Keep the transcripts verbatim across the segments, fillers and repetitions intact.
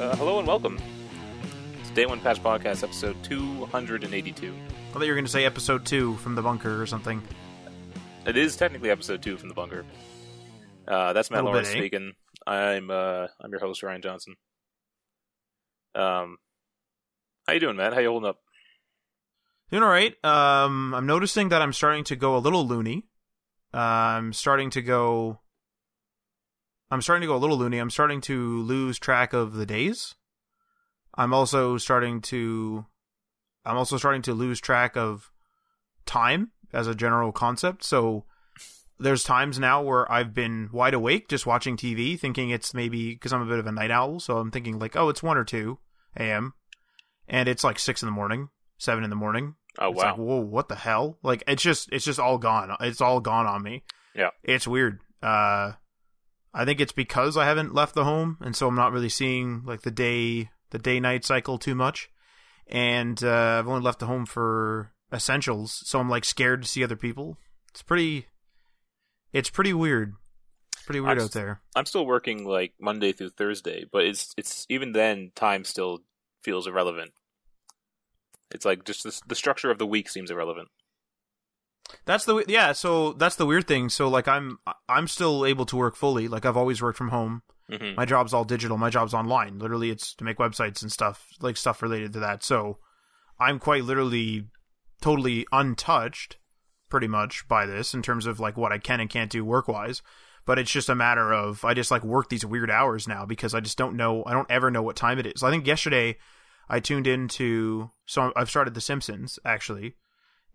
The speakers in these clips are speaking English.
Uh, hello and welcome. It's Day One Patch Podcast, episode two eighty-two. I thought you were going to say episode two from the bunker or something. It is technically episode two from the bunker. Uh, that's Matt Lawrence bit, eh? speaking. I'm uh, I'm your host, Ryan Johnson. Um, how you doing, Matt? How you holding up? Doing all right. Um, I'm noticing that I'm starting to go a little loony. Uh, I'm starting to go. I'm starting to go a little loony. I'm starting to lose track of the days. I'm also starting to. I'm also starting to lose track of time as a general concept. So there's times now where I've been wide awake just watching T V, thinking it's maybe because I'm a bit of a night owl. So I'm thinking like, oh, it's one or two a.m. and it's like six in the morning, seven in the morning. Oh, it's wow. Like, whoa, what the hell? Like, it's just, it's just all gone. It's all gone on me. Yeah. It's weird. Uh, I think it's because I haven't left the home. And so I'm not really seeing like the day, the day night cycle too much. And uh, I've only left the home for essentials, so I'm like scared to see other people. It's pretty, it's pretty weird. It's pretty weird I'm out st- there. I'm still working like Monday through Thursday, but it's it's even then time still feels irrelevant. It's like just this, the structure of the week seems irrelevant. That's the yeah. So that's the weird thing. So like I'm I'm still able to work fully. Like I've always worked from home. Mm-hmm. My job's all digital. My job's online. Literally, it's to make websites and stuff, like stuff related to that. So I'm quite literally totally untouched, pretty much, by this in terms of, like, what I can and can't do work-wise. But it's just a matter of I just, like, work these weird hours now because I just don't know. I don't ever know what time it is. I think yesterday I tuned into – so I've started The Simpsons, actually.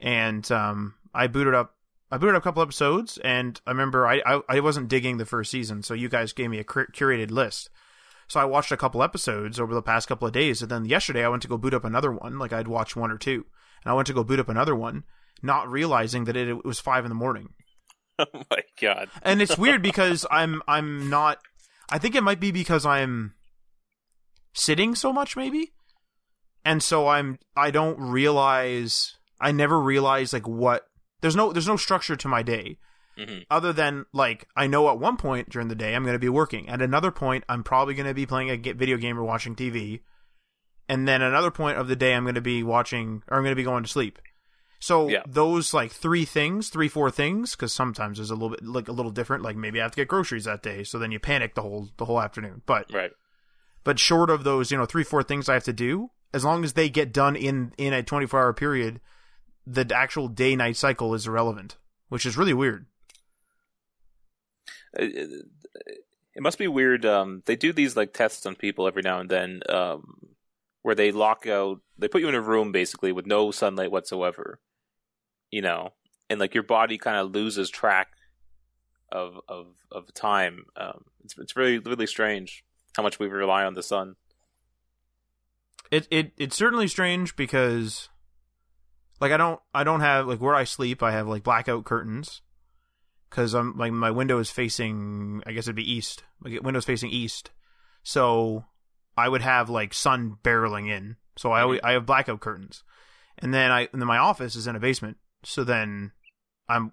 And um, I booted up. I booted up a couple episodes, and I remember I, I, I wasn't digging the first season, so you guys gave me a cur- curated list. So I watched a couple episodes over the past couple of days, and then yesterday I went to go boot up another one, like I'd watched one or two, and I went to go boot up another one, not realizing that it, it was five in the morning. Oh my god! And it's weird because I'm I'm not. I think it might be because I'm sitting so much, maybe, and so I'm I don't realize I never realize like what. There's no there's no structure to my day, mm-hmm. other than, like, I know at one point during the day I'm going to be working. At another point, I'm probably going to be playing a video game or watching T V. And then another point of the day, I'm going to be watching, or I'm going to be going to sleep. So yeah. Those, like, three things, three, four things, because sometimes there's a little bit, like, a little different. Like, maybe I have to get groceries that day, so then you panic the whole the whole afternoon. But right. But short of those, you know, three, four things I have to do, as long as they get done in, in a twenty-four hour period, the actual day-night cycle is irrelevant, which is really weird. It must be weird. Um, they do these like tests on people every now and then um, where they lock out... They put you in a room, basically, with no sunlight whatsoever. You know? And like your body kind of loses track of of of time. Um, it's it's really, really strange how much we rely on the sun. It it It's certainly strange because... Like, I don't, I don't have, like, where I sleep, I have, like, blackout curtains, because I'm, like, my window is facing, I guess it'd be east, my window's facing east, so I would have, like, sun barreling in, so I always, I have blackout curtains, and then I, and then my office is in a basement, so then I'm,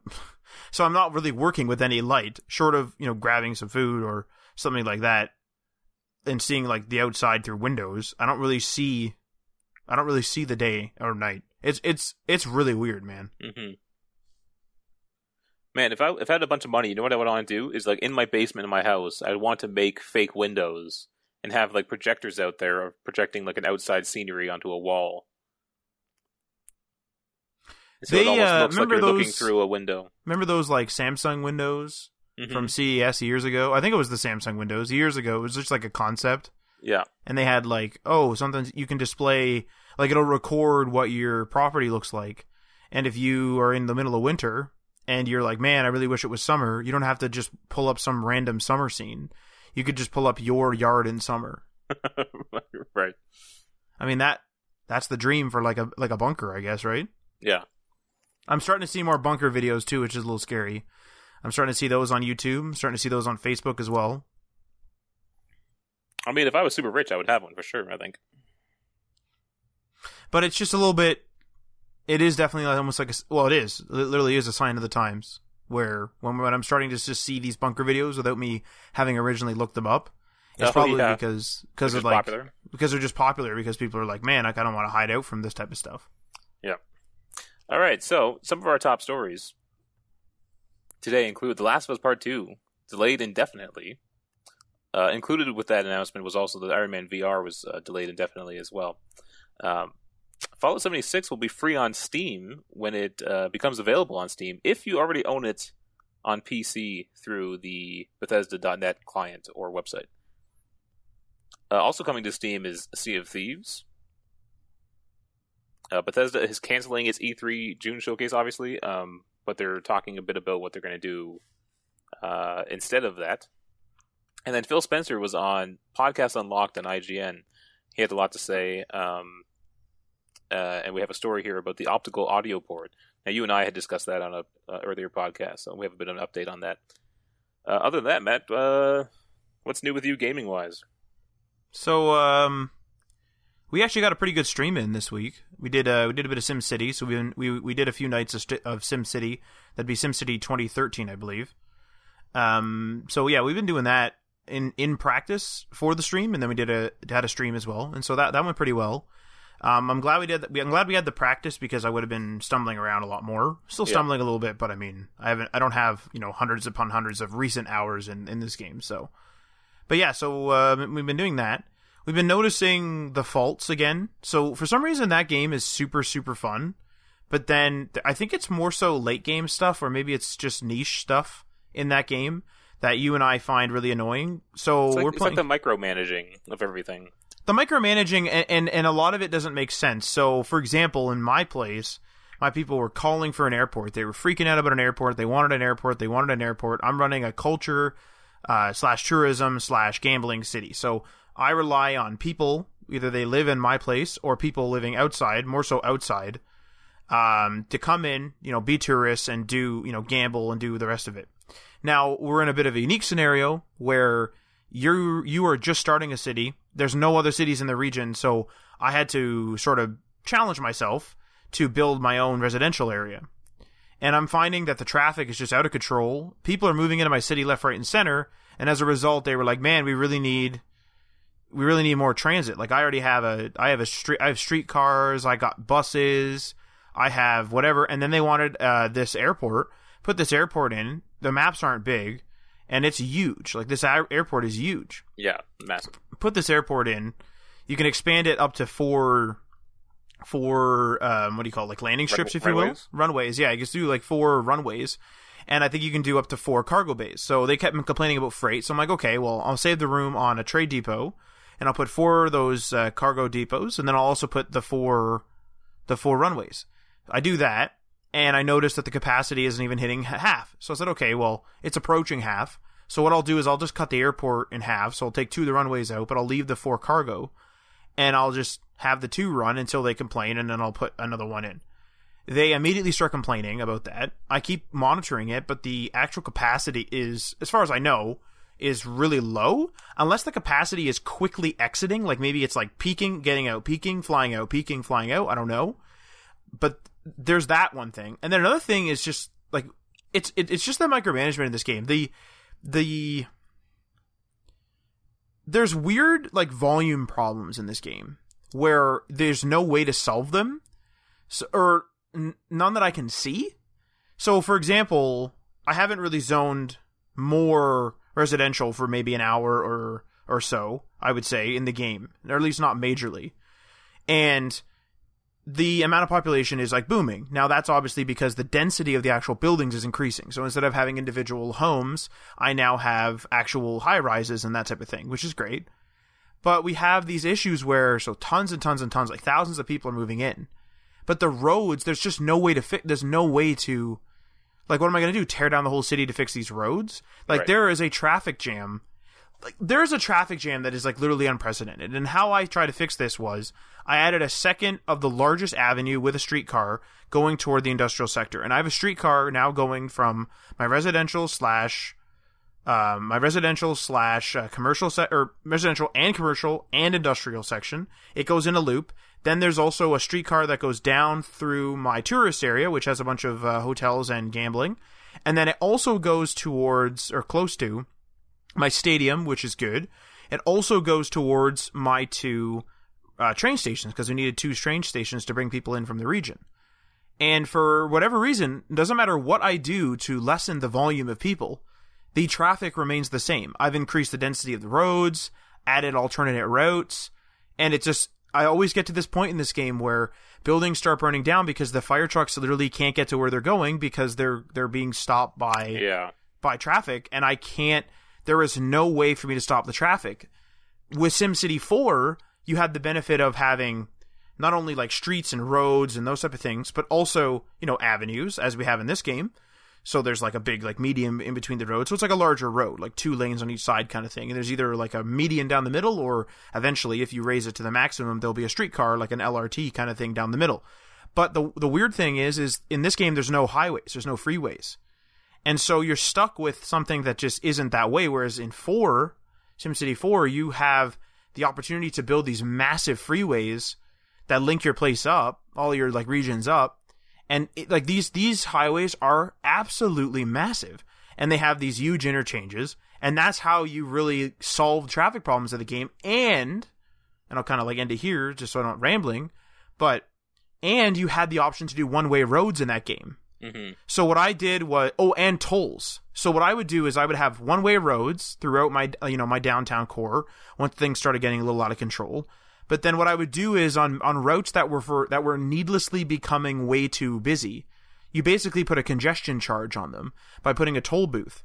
so I'm not really working with any light, short of, you know, grabbing some food or something like that, and seeing, like, the outside through windows. I don't really see, I don't really see the day or night. It's it's it's really weird, man. Mm-hmm. Man, if I if I had a bunch of money, you know what I would want to do is like in my basement in my house, I'd want to make fake windows and have like projectors out there of projecting like an outside scenery onto a wall. So they, it almost uh, looks like you're those, looking through a window. Remember those like Samsung windows mm-hmm. from C E S years ago? I think it was the Samsung windows years ago. It was just like a concept. Yeah. And they had like, oh, something you can display, like it'll record what your property looks like. And if you are in the middle of winter and you're like, man, I really wish it was summer, you don't have to just pull up some random summer scene. You could just pull up your yard in summer. Right. I mean, that that's the dream for like a like a bunker, I guess, right? Yeah. I'm starting to see more bunker videos too, which is a little scary. I'm starting to see those on YouTube. I'm starting to see those on Facebook as well. I mean, if I was super rich, I would have one for sure, I think. But it's just a little bit... It is definitely almost like a... Well, it is. It literally is a sign of the times, where when, when I'm starting to just see these bunker videos without me having originally looked them up, It's oh, probably yeah. because because of like popular. because they're just popular because people are like, man, I kind of want to hide out from this type of stuff. Yeah. All right. So some of our top stories today include The Last of Us Part Two, delayed indefinitely. Uh, included with that announcement was also that Iron Man V R was uh, delayed indefinitely as well. Um, Fallout seventy-six will be free on Steam when it uh, becomes available on Steam if you already own it on P C through the Bethesda dot net client or website. Uh, also coming to Steam is Sea of Thieves. Uh, Bethesda is canceling its E three June showcase, obviously, um, but they're talking a bit about what they're going to do uh, instead of that. And then Phil Spencer was on Podcast Unlocked on I G N. He had a lot to say, um, uh, and we have a story here about the optical audio port. Now, you and I had discussed that on a uh, earlier podcast, so we have a bit of an update on that. Uh, other than that, Matt, uh, what's new with you gaming-wise? So, um, we actually got a pretty good stream in this week. We did uh, we did a bit of SimCity, so we we we did a few nights of, st- of SimCity. That'd be SimCity twenty thirteen, I believe. Um, so yeah, we've been doing that in in practice for the stream, and then we did a had a stream as well, and so that that went pretty well. Um, I'm glad we did. I'm glad we had the practice because I would have been stumbling around a lot more. Still stumbling yeah. a little bit, but I mean, I haven't. I don't have you know hundreds upon hundreds of recent hours in, in this game. So, but yeah, so uh, we've been doing that. We've been noticing the faults again. So for some reason, that game is super super fun, but then I think it's more so late game stuff, or maybe it's just niche stuff in that game that you and I find really annoying. So it's like, we're playing it's like the micromanaging of everything. The micromanaging, and, and, and a lot of it doesn't make sense. So, for example, in my place, my people were calling for an airport. They were freaking out about an airport. They wanted an airport. They wanted an airport. I'm running a culture uh, slash tourism slash gambling city. So I rely on people. Either they live in my place or people living outside, more so outside, um, to come in, you know, be tourists and do, you know, gamble and do the rest of it. Now, we're in a bit of a unique scenario where you you are just starting a city. There's no other cities in the region, so I had to sort of challenge myself to build my own residential area. And I'm finding that the traffic is just out of control. People are moving into my city left, right, and center, and as a result, they were like, "Man, we really need we really need more transit." Like I already have a I have a street I have streetcars, I got buses, I have whatever, and then they wanted uh, this airport. Put this airport in. The maps aren't big, and it's huge. Like, this airport is huge. Yeah, massive. Put this airport in. You can expand it up to four, four um, what do you call it, like landing strips, Run- if you runways? will? Runways, yeah. You can do, like, four runways, and I think you can do up to four cargo bays. So they kept complaining about freight, so I'm like, okay, well, I'll save the room on a trade depot, and I'll put four of those uh, cargo depots, and then I'll also put the four, the four runways. I do that. And I noticed that the capacity isn't even hitting half. So I said, okay, well, it's approaching half. So what I'll do is I'll just cut the airport in half. So I'll take two of the runways out, but I'll leave the four cargo. And I'll just have the two run until they complain, and then I'll put another one in. They immediately start complaining about that. I keep monitoring it, but the actual capacity is, as far as I know, is really low. Unless the capacity is quickly exiting. Like maybe it's like peaking, getting out, peaking, flying out, peaking, flying out. I don't know. But there's that one thing, and then another thing is just like it's it, it's just the micromanagement in this game. The the there's weird like volume problems in this game where there's no way to solve them, so, or n- none that I can see. So, for example, I haven't really zoned more residential for maybe an hour or or so, I would say, in the game, or at least not majorly, and the amount of population is like booming. Now that's obviously because the density of the actual buildings is increasing. So instead of having individual homes, I now have actual high rises and that type of thing, which is great. But we have these issues where, so tons and tons and tons, like thousands of people are moving in, but the roads, there's just no way to fix, there's no way to, like, what am I going to do? Tear down the whole city to fix these roads? Like right. There is a traffic jam. Like, there's a traffic jam that is like literally unprecedented. And how I tried to fix this was I added a second of the largest avenue with a streetcar going toward the industrial sector. And I have a streetcar now going from my residential slash, um, my residential slash uh, commercial se- or residential and commercial and industrial section. It goes in a loop. Then there's also a streetcar that goes down through my tourist area, which has a bunch of uh, hotels and gambling. And then it also goes towards or close to my stadium, which is good. It also goes towards my two uh, train stations, because we needed two train stations to bring people in from the region. And for whatever reason, it doesn't matter what I do to lessen the volume of people, the traffic remains the same. I've increased the density of the roads, added alternate routes, and it just... I always get to this point in this game where buildings start burning down because the fire trucks literally can't get to where they're going because they're they're being stopped by yeah. by traffic, and I can't... There is no way for me to stop the traffic. With SimCity four, you had the benefit of having not only like streets and roads and those type of things, but also, you know, avenues, as we have in this game. So there's like a big like median in between the roads. So it's like a larger road, like two lanes on each side kind of thing. And there's either like a median down the middle, or eventually if you raise it to the maximum, there'll be a streetcar, like an L R T kind of thing down the middle. But the the weird thing is, is in this game, there's no highways, there's no freeways. And so you're stuck with something that just isn't that way. Whereas in four, SimCity four, you have the opportunity to build these massive freeways that link your place up, all your like regions up. And it, like these these highways are absolutely massive, and they have these huge interchanges, and that's how you really solve traffic problems of the game. And and I'll kind of like end it here, just so I'm not rambling. But and you had the option to do one way roads in that game. Mm-hmm. So what I did was oh, and tolls. So what I would do is I would have one way roads throughout my you know my downtown core. Once things started getting a little out of control. But then what I would do is on, on routes that were for that were needlessly becoming way too busy, you basically put a congestion charge on them by putting a toll booth.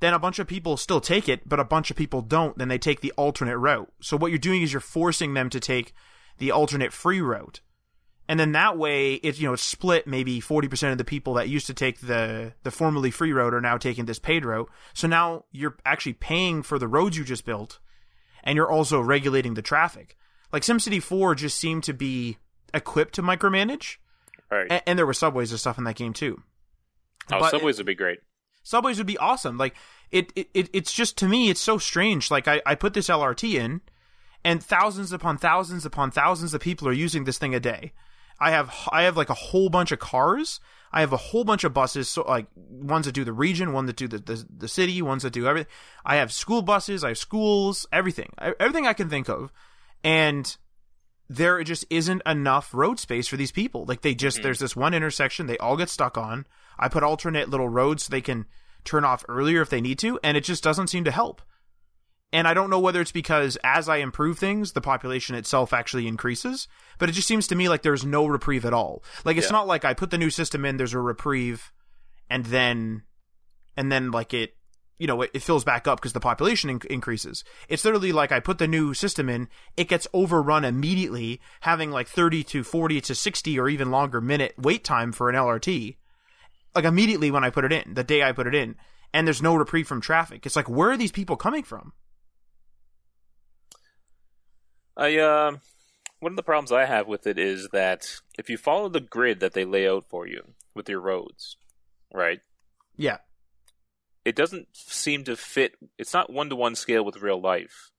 Then a bunch of people still take it, but a bunch of people don't. Then they take the alternate route. So what you're doing is you're forcing them to take the alternate free route. And then that way, it, you know, it's split. Maybe forty percent of the people that used to take the, the formerly free route are now taking this paid route. So now you're actually paying for the roads you just built, and you're also regulating the traffic. Like, SimCity four just seemed to be equipped to micromanage. Right. And, and there were subways and stuff in that game, too. Oh, but subways it, would be great. Subways would be awesome. Like, it, it, it it's just, to me, it's so strange. Like, I, I put this L R T in, and thousands upon thousands upon thousands of people are using this thing a day. I have, I have like, a whole bunch of cars. I have a whole bunch of buses, so like, ones that do the region, ones that do the, the, the city, ones that do everything. I have school buses. I have schools. Everything. I, everything I can think of. And there just isn't enough road space for these people. Like, they just, mm-hmm. there's this one intersection they all get stuck on. I put alternate little roads so they can turn off earlier if they need to, and it just doesn't seem to help. And I don't know whether it's because as I improve things, the population itself actually increases, but it just seems to me like there's no reprieve at all. Like, it's yeah. not like I put the new system in, there's a reprieve, and then, and then, like, it, you know, it, it fills back up because the population in- increases. It's literally like I put the new system in, it gets overrun immediately, having like thirty to forty to sixty or even longer minute wait time for an L R T. Like, immediately when I put it in, the day I put it in, and there's no reprieve from traffic. It's like, where are these people coming from? I, uh, one of the problems I have with it is that if you follow the grid that they lay out for you with your roads, right? Yeah. It doesn't seem to fit. It's not one-to-one scale with real life.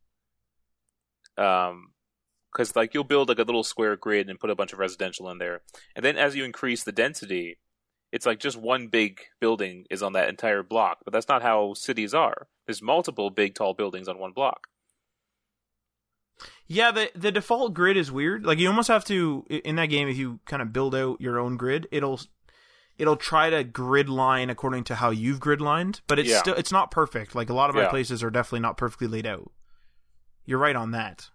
Um, because like you'll build like a little square grid and put a bunch of residential in there, and then as you increase the density, it's like just one big building is on that entire block. But that's not how cities are. There's multiple big tall buildings on one block. Yeah, the the default grid is weird. Like you almost have to in that game if you kind of build out your own grid, it'll. It'll try to gridline according to how you've gridlined, but it's yeah. still it's not perfect. Like, a lot of my yeah. places are definitely not perfectly laid out. You're right on that.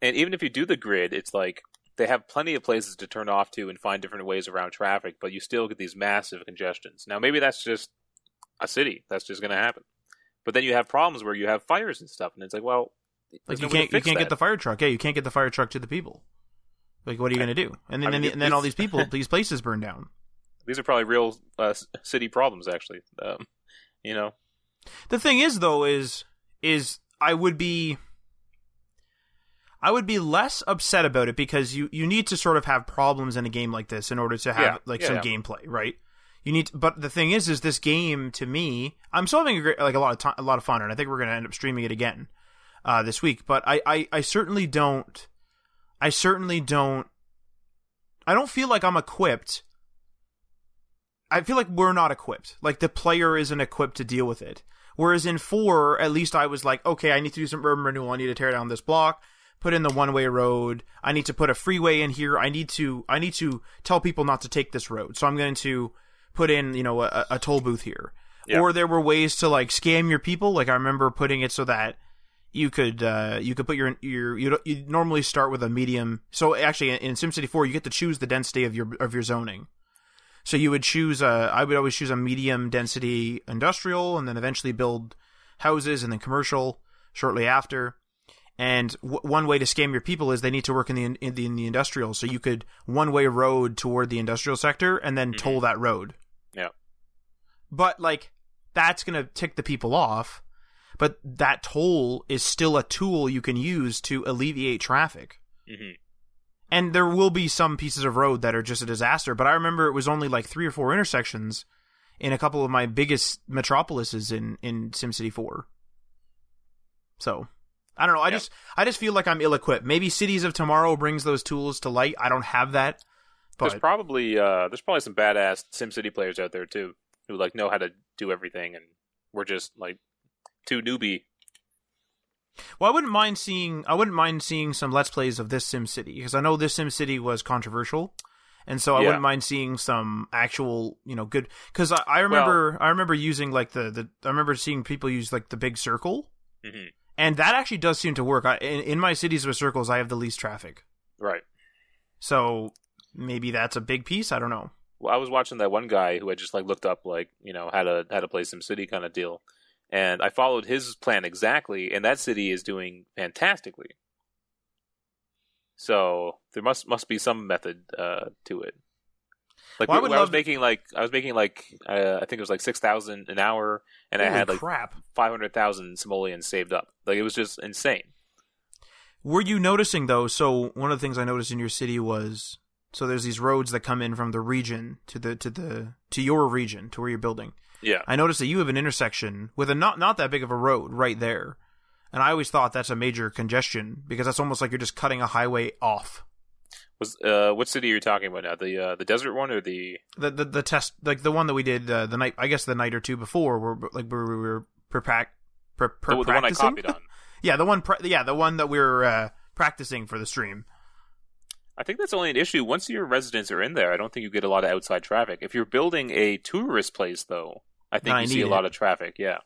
And even if you do the grid, it's like they have plenty of places to turn off to and find different ways around traffic, but you still get these massive congestions. Now, maybe that's just a city. That's just going to happen. But then you have problems where you have fires and stuff, and it's like, well... Like you can't, you can't get the fire truck. Yeah, you can't get the fire truck to the people. Like, what are you going to do? And then I mean, and, and then all these people, these places burn down. These are probably real uh, city problems, actually. Um, you know? The thing is, though, is is I would be... I would be less upset about it because you, you need to sort of have problems in a game like this in order to have yeah. like yeah, some yeah. gameplay, right? You need to, but the thing is, is this game, to me... I'm still having a, great, like, a, lot, of to- a lot of fun, and I think we're going to end up streaming it again uh, this week. But I, I, I certainly don't... I certainly don't, I don't feel like I'm equipped. I feel like we're not equipped. Like, the player isn't equipped to deal with it. Whereas in four, at least I was like, okay, I need to do some urban renewal. I need to tear down this block, put in the one-way road. I need to put a freeway in here. I need to I need to tell people not to take this road. So I'm going to put in, you know, a, a toll booth here. Yeah. Or there were ways to like scam your people. Like I remember putting it so that you could uh, you could put your your you you normally start with a medium. So actually in, in SimCity four, you get to choose the density of your of your zoning. So you would choose a, I would always choose a medium density industrial, and then eventually build houses and then commercial shortly after. And w- one way to scam your people is they need to work in the in the, in the industrial. So you could one way road toward the industrial sector and then mm-hmm. toll that road. Yeah. But like that's gonna tick the people off. But that toll is still a tool you can use to alleviate traffic. Mm-hmm. And there will be some pieces of road that are just a disaster. But I remember it was only like three or four intersections in a couple of my biggest metropolises in, in SimCity four. So, I don't know. I yeah. just I just feel like I'm ill-equipped. Maybe Cities of Tomorrow brings those tools to light. I don't have that. But there's probably uh, there's probably some badass SimCity players out there too who like know how to do everything, and we're just like too newbie. Well, I wouldn't mind seeing I wouldn't mind seeing some Let's Plays of this SimCity, because I know this SimCity was controversial, and so I yeah. wouldn't mind seeing some actual, you know, good. Because I, I remember well, I remember using like the, the I remember seeing people use like the big circle, mm-hmm. and that actually does seem to work. I, in, in my cities with circles, I have the least traffic. Right. So maybe that's a big piece. I don't know. Well, I was watching that one guy who had just like looked up like, you know, how to how to play SimCity kind of deal. And I followed his plan exactly, and that city is doing fantastically. So there must must be some method uh, to it. Like well, we, I, would I was to... making like I was making like uh, I think it was like six thousand an hour, and Holy I had like five hundred thousand simoleons saved up. Like it was just insane. Were you noticing though? So one of the things I noticed in your city was so there's these roads that come in from the region to the to the to your region to where you're building. Yeah, I noticed that you have an intersection with a not not that big of a road right there, and I always thought that's a major congestion because that's almost like you're just cutting a highway off. Was uh, what city are you talking about now? The uh, the desert one or the the the, the test like the one that we did uh, the night I guess the night or two before where like where we were prepac pre- pre- the, the one I copied on. yeah, the one pre- yeah the one that we were uh, practicing for the stream. I think that's only an issue once your residents are in there. I don't think you get a lot of outside traffic. If you're building a tourist place, though, I think I you see a lot it. of traffic, yeah.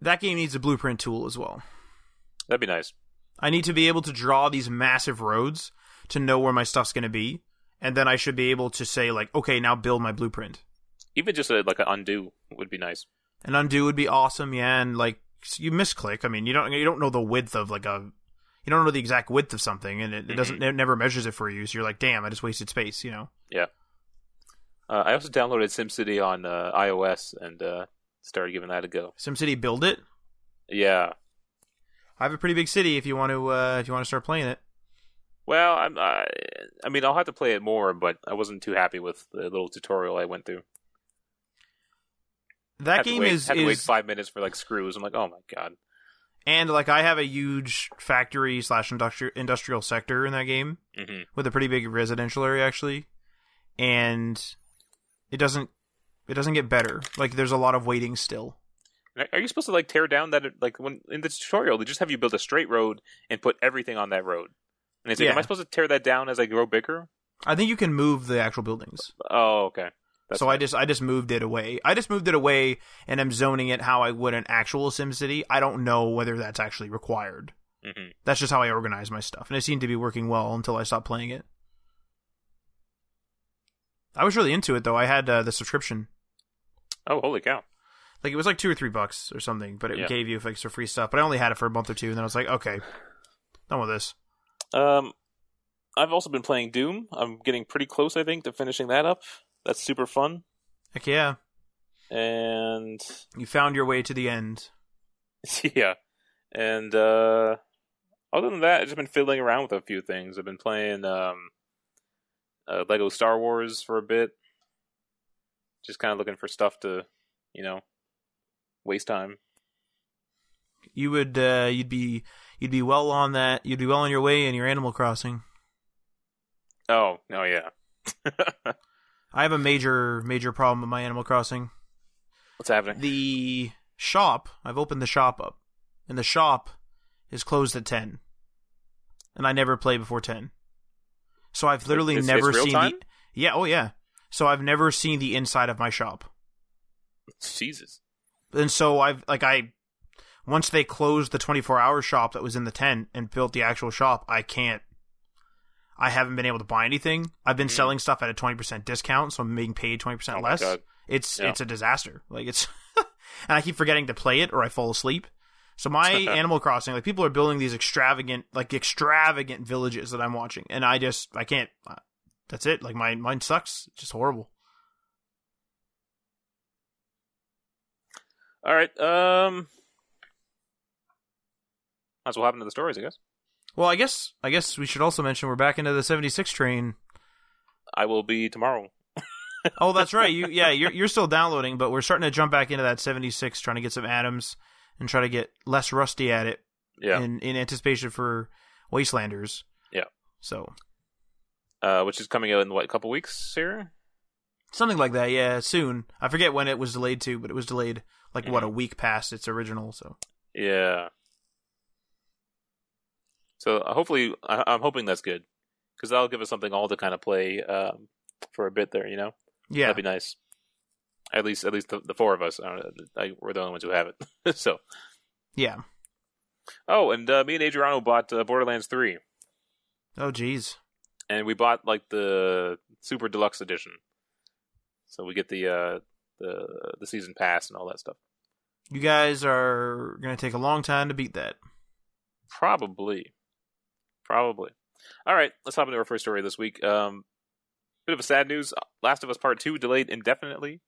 That game needs a blueprint tool as well. That'd be nice. I need to be able to draw these massive roads to know where my stuff's going to be, and then I should be able to say, like, okay, now build my blueprint. Even just a, like an undo would be nice. An undo would be awesome, yeah, and like you misclick. I mean, you don't you don't know the width of like a you don't know the exact width of something, and it, it doesn't mm-hmm. it never measures it for you, so you're like, damn, I just wasted space, you know? Yeah. Uh, I also downloaded SimCity on uh, iOS and uh, started giving that a go. SimCity Build It? Yeah. I have a pretty big city if you want to uh, if you want to start playing it. Well, I'm, I, I mean, I'll have to play it more, but I wasn't too happy with the little tutorial I went through. That had game to wait, is... I had to is... wait five minutes for, like, screws. I'm like, oh my god. And, like, I have a huge factory slash industrial sector in that game mm-hmm. with a pretty big residential area, actually. And it doesn't it doesn't get better. Like, there's a lot of waiting still. Are you supposed to, like, tear down that, like, when in the tutorial, they just have you build a straight road and put everything on that road. And it's like, yeah. am I supposed to tear that down as I grow bigger? I think you can move the actual buildings. Oh, okay. That's so nice. I just I just moved it away. I just moved it away, and I'm zoning it how I would an actual SimCity. I don't know whether that's actually required. Mm-hmm. That's just how I organize my stuff, and it seemed to be working well until I stopped playing it. I was really into it, though. I had uh, the subscription. Oh, holy cow. Like, it was like two or three bucks or something, but it yeah. gave you like some free stuff. But I only had it for a month or two, and then I was like, okay, done with this. Um, I've also been playing Doom. I'm getting pretty close, I think, to finishing that up. That's super fun. Heck yeah. And... you found your way to the end. Yeah. And, uh... other than that, I've just been fiddling around with a few things. I've been playing, um... Uh, Lego Star Wars for a bit. Just kind of looking for stuff to, you know, waste time. You would, uh, you'd be, you'd be well on that, you'd be well on your way in your Animal Crossing. Oh, oh yeah. I have a major, major problem with my Animal Crossing. What's happening? The shop, I've opened the shop up, and the shop is closed at ten. And I never play before ten. So I've literally it's, never it's seen time? the... Yeah, oh yeah. So I've never seen the inside of my shop. Jesus. And so I've, like, I... Once they closed the twenty-four hour shop that was in the tent and built the actual shop, I can't. I haven't been able to buy anything. I've been mm-hmm. selling stuff at a twenty percent discount, so I'm being paid twenty percent oh less. My God. It's yeah. it's a disaster. Like it's, and I keep forgetting to play it or I fall asleep. So my Animal Crossing, like people are building these extravagant, like extravagant villages that I'm watching, and I just I can't. Uh, that's it. Like my mine sucks. It's just horrible. All right. Um. That's what happened to the stories, I guess. Well, I guess I guess we should also mention we're back into the seventy-six train. I will be tomorrow. Oh, that's right. You yeah, you're you're still downloading, but we're starting to jump back into that seventy-six, trying to get some atoms and try to get less rusty at it. Yeah. In in anticipation for Wastelanders. Yeah. So. Uh, which is coming out in what, a couple weeks here? Something like that. Yeah, soon. I forget when it was delayed to, but it was delayed like mm-hmm. what a week past its original. So. Yeah. So hopefully, I'm hoping that's good, because that'll give us something all to kind of play um, for a bit there, you know? Yeah. That'd be nice. At least at least the, the four of us. I don't know, I, we're the only ones who have it. So. Yeah. Oh, and uh, me and Adriano bought uh, Borderlands three. Oh, geez. And we bought, like, the Super Deluxe Edition. So we get the uh, the the Season Pass and all that stuff. You guys are going to take a long time to beat that. Probably. Probably. All right, let's hop into our first story this week. Um, bit of a sad news. Last of Us Part two delayed indefinitely,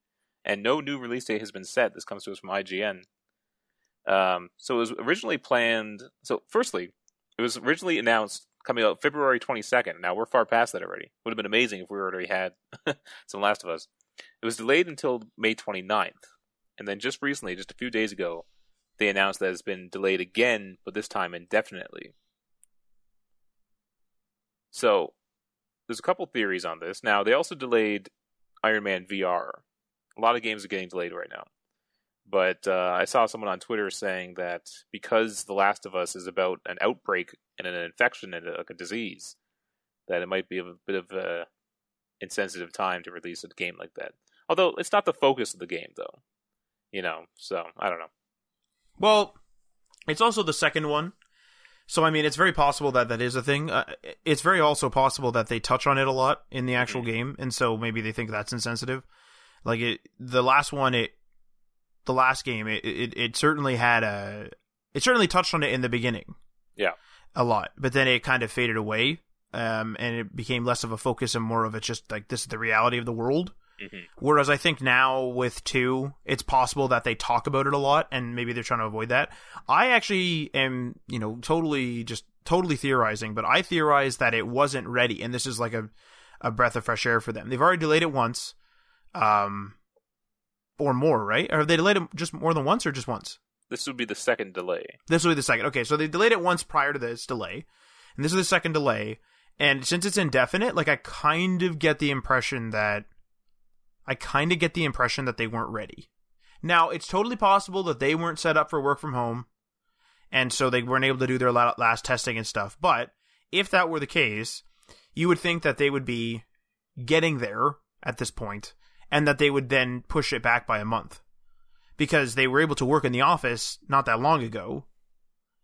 and no new release date has been set. This comes to us from I G N. Um, so it was originally planned... So, firstly, it was originally announced coming out February twenty-second. Now, we're far past that already. Would have been amazing if we already had some Last of Us. It was delayed until May twenty-ninth. And then just recently, just a few days ago, they announced that it's been delayed again, but this time indefinitely. So, there's a couple theories on this. Now, they also delayed Iron Man V R. A lot of games are getting delayed right now. But uh, I saw someone on Twitter saying that because The Last of Us is about an outbreak and an infection and a, like a disease, that it might be a bit of a insensitive time to release a game like that. Although, it's not the focus of the game, though. You know, so, I don't know. Well, it's also the second one. So, I mean, it's very possible that that is a thing. Uh, it's very also possible that they touch on it a lot in the actual mm-hmm. game, and so maybe they think that's insensitive. Like, it, the last one, it, the last game, it, it, it certainly had a... It certainly touched on it in the beginning. Yeah. A lot. But then it kind of faded away, um, and it became less of a focus and more of it's just, like, this is the reality of the world. Mm-hmm. Whereas I think now with two, it's possible that they talk about it a lot, and maybe they're trying to avoid that. I actually am, you know, totally just totally theorizing, but I theorize that it wasn't ready, and this is like a, a breath of fresh air for them. They've already delayed it once, um, or more, right? Or have they delayed it just more than once, or just once? This would be the second delay. This would be the second. Okay, so they delayed it once prior to this delay, and this is the second delay. And since it's indefinite, like I kind of get the impression that. I kind of get the impression that they weren't ready. Now, it's totally possible that they weren't set up for work from home, and so they weren't able to do their last testing and stuff. But if that were the case, you would think that they would be getting there at this point, and that they would then push it back by a month. Because they were able to work in the office not that long ago,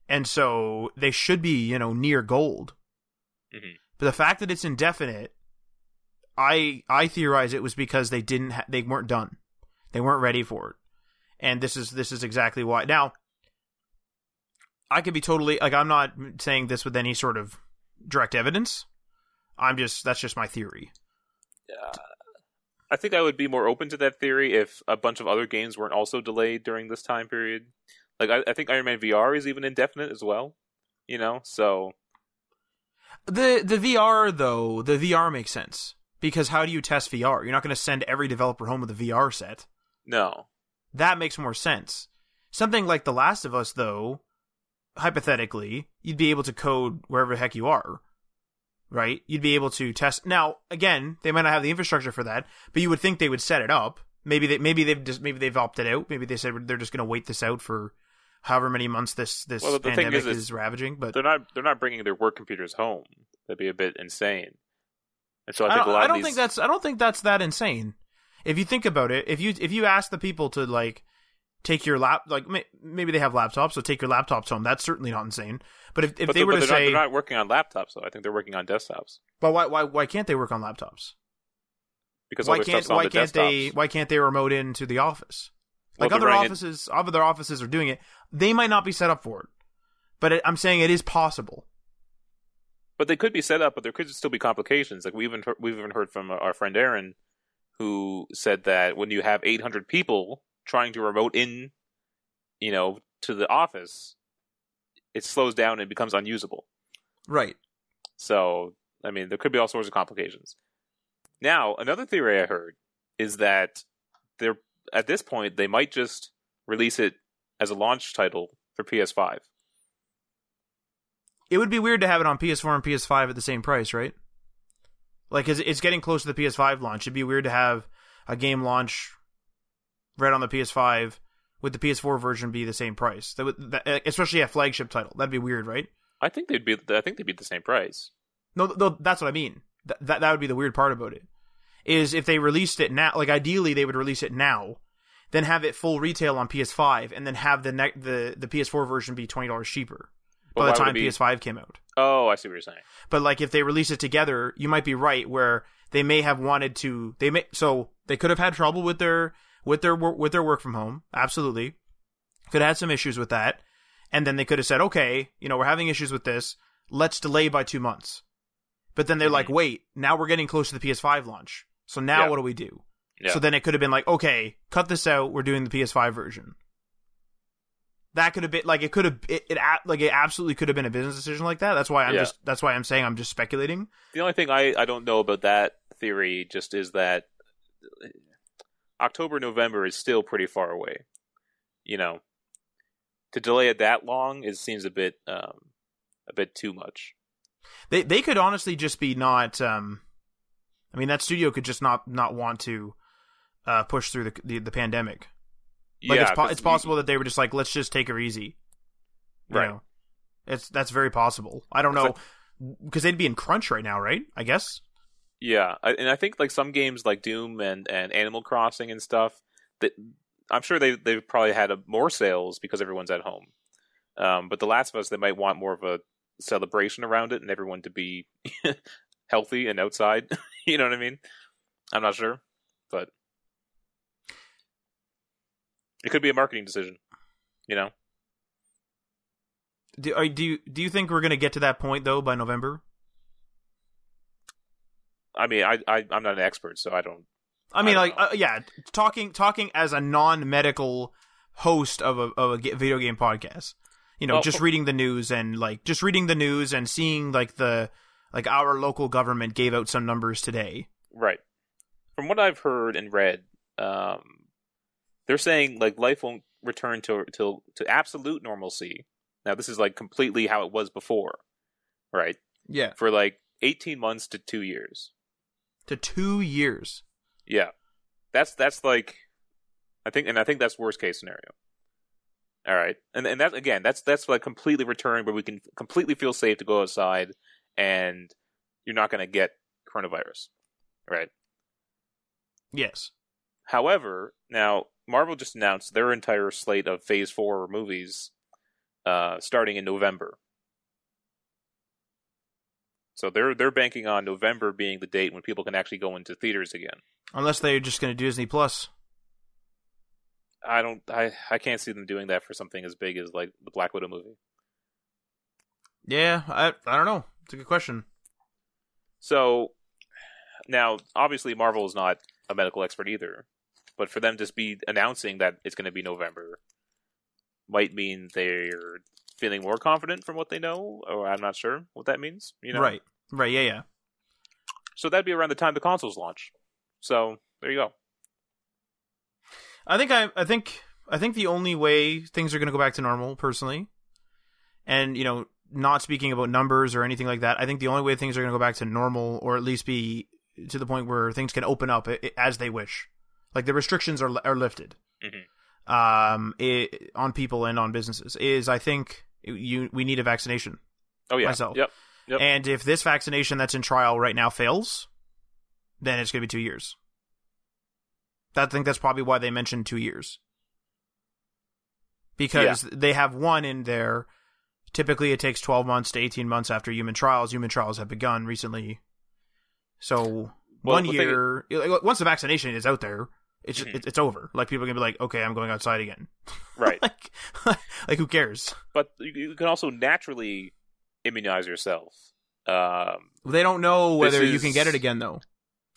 and so they should be, you know, near gold. Mm-hmm. But the fact that it's indefinite... I I theorize it was because they didn't ha- they weren't done, they weren't ready for it, and this is this is exactly why. Now, I could be totally like I'm not saying this with any sort of direct evidence. I'm just that's just my theory. Uh, I think I would be more open to that theory if a bunch of other games weren't also delayed during this time period. Like I, I think Iron Man V R is even indefinite as well. You know, so the the V R though the V R makes sense. Because how do you test V R? You're not going to send every developer home with a V R set. No. That makes more sense. Something like The Last of Us, though, hypothetically, you'd be able to code wherever the heck you are, right? You'd be able to test. Now, again, they might not have the infrastructure for that, but you would think they would set it up Maybe they maybe they've just maybe they've opted out. Maybe they said they're just going to wait this out for however many months this this well, pandemic is, is ravaging. But they're not they're not bringing their work computers home. That'd be a bit insane. And so I think I don't, a lot I don't of these... think that's I don't think that's that insane. If you think about it, if you if you ask the people to like take your lap, like maybe they have laptops, so take your laptops home. That's certainly not insane. But if if but they the, were to say not, they're not working on laptops, though, I think they're working on desktops. But why why why can't they work on laptops? Because why can't why the can't desktops. they why can't they remote into the office? Like well, other offices, it... other offices are doing it. They might not be set up for it, but it, I'm saying it is possible. But they could be set up, but there could still be complications. Like we even we've even heard from our friend Aaron, who said that when you have eight hundred people trying to remote in, you know, to the office, it slows down and becomes unusable. Right. So I mean, there could be all sorts of complications. Now, another theory I heard is that they're at this point they might just release it as a launch title for P S five. It would be weird to have it on P S four and P S five at the same price, right? Like, it's getting close to the P S five launch. It'd be weird to have a game launch right on the P S five with the P S four version be the same price. That would, that, especially a flagship title. That'd be weird, right? I think they'd be. I think they'd be the same price. No, no, that's what I mean. That that that would be the weird part about it. Is if they released it now, like ideally they would release it now, then have it full retail on P S five, and then have the ne- the the P S four version be twenty dollars cheaper by the time P S five came out. Oh, I see what you're saying. But like if they release it together, you might be right where they may have wanted to. They may so they could have had trouble with their with their with their work from home. Absolutely, could have had some issues with that, and then they could have said, okay, you know, we're having issues with this. Let's delay by two months. But then they're mm-hmm. like, wait, now we're getting close to the P S five launch. So now yeah. what do we do? Yeah. So then it could have been like, okay, cut this out. We're doing the P S five version. That could have been like, it could have, it, it like it absolutely could have been a business decision like that. That's why I'm yeah. just, that's why I'm saying I'm just speculating. The only thing I, I don't know about that theory just is that October, November is still pretty far away. You know, to delay it that long, it seems a bit, um, a bit too much. They they could honestly just be not. Um, I mean, that studio could just not, not want to uh, push through the the, the pandemic. Like yeah, it's po- it's possible we, that they were just like, let's just take her easy. You right. know? It's that's very possible. I don't know because like, they'd be in crunch right now, right? I guess. Yeah, I, and I think like some games like Doom and, and Animal Crossing and stuff that I'm sure they they've probably had a, more sales because everyone's at home. Um, but The Last of Us, they might want more of a celebration around it and everyone to be healthy and outside. You know what I mean? I'm not sure, but it could be a marketing decision, you know? Do, are, do, you, do you think we're going to get to that point, though, by November? I mean, I, I, I'm not an expert, so I don't... I mean, I don't like, uh, yeah, talking talking as a non-medical host of a, of a video game podcast... You know, well, just reading the news and like just reading the news and seeing like the like our local government gave out some numbers today. Right. From what I've heard and read, um, they're saying like life won't return to to to absolute normalcy. Now, this is like completely how it was before. Right. Yeah. For like eighteen months to two years. To two years. Yeah. That's that's like I think and I think that's worst case scenario. All right, and and that again, that's that's like completely returning where we can completely feel safe to go outside, and you're not going to get coronavirus, right? Yes. However, now Marvel just announced their entire slate of Phase Four movies, uh, starting in November. So they're they're banking on November being the date when people can actually go into theaters again. Unless they're just going to do Disney Plus. I don't. I, I can't see them doing that for something as big as like the Black Widow movie. Yeah, I I don't know. It's a good question. So now, obviously, Marvel is not a medical expert either, but for them to be announcing that it's going to be November might mean they're feeling more confident from what they know, or I'm not sure what that means. You know, right? Right? Yeah, yeah. So that'd be around the time the consoles launch. So there you go. I think I, I think I think the only way things are going to go back to normal, personally, and you know, not speaking about numbers or anything like that, I think the only way things are going to go back to normal, or at least be to the point where things can open up as they wish, Like the restrictions are are lifted mm-hmm. um, it, on people and on businesses. Is I think you we need a vaccination. Oh yeah. Myself. Yep. Yep. And if this vaccination that's in trial right now fails, then it's going to be two years. I think that's probably why they mentioned two years. Because yeah. they have one in there. Typically, it takes twelve months to eighteen months after human trials. Human trials have begun recently. So, well, one year... Thing, once the vaccination is out there, it's mm-hmm. it's, it's over. Like, people are going to be like, okay, I'm going outside again. Right. like, like, who cares? But you can also naturally immunize yourself. Um, they don't know whether is... you can get it again, though.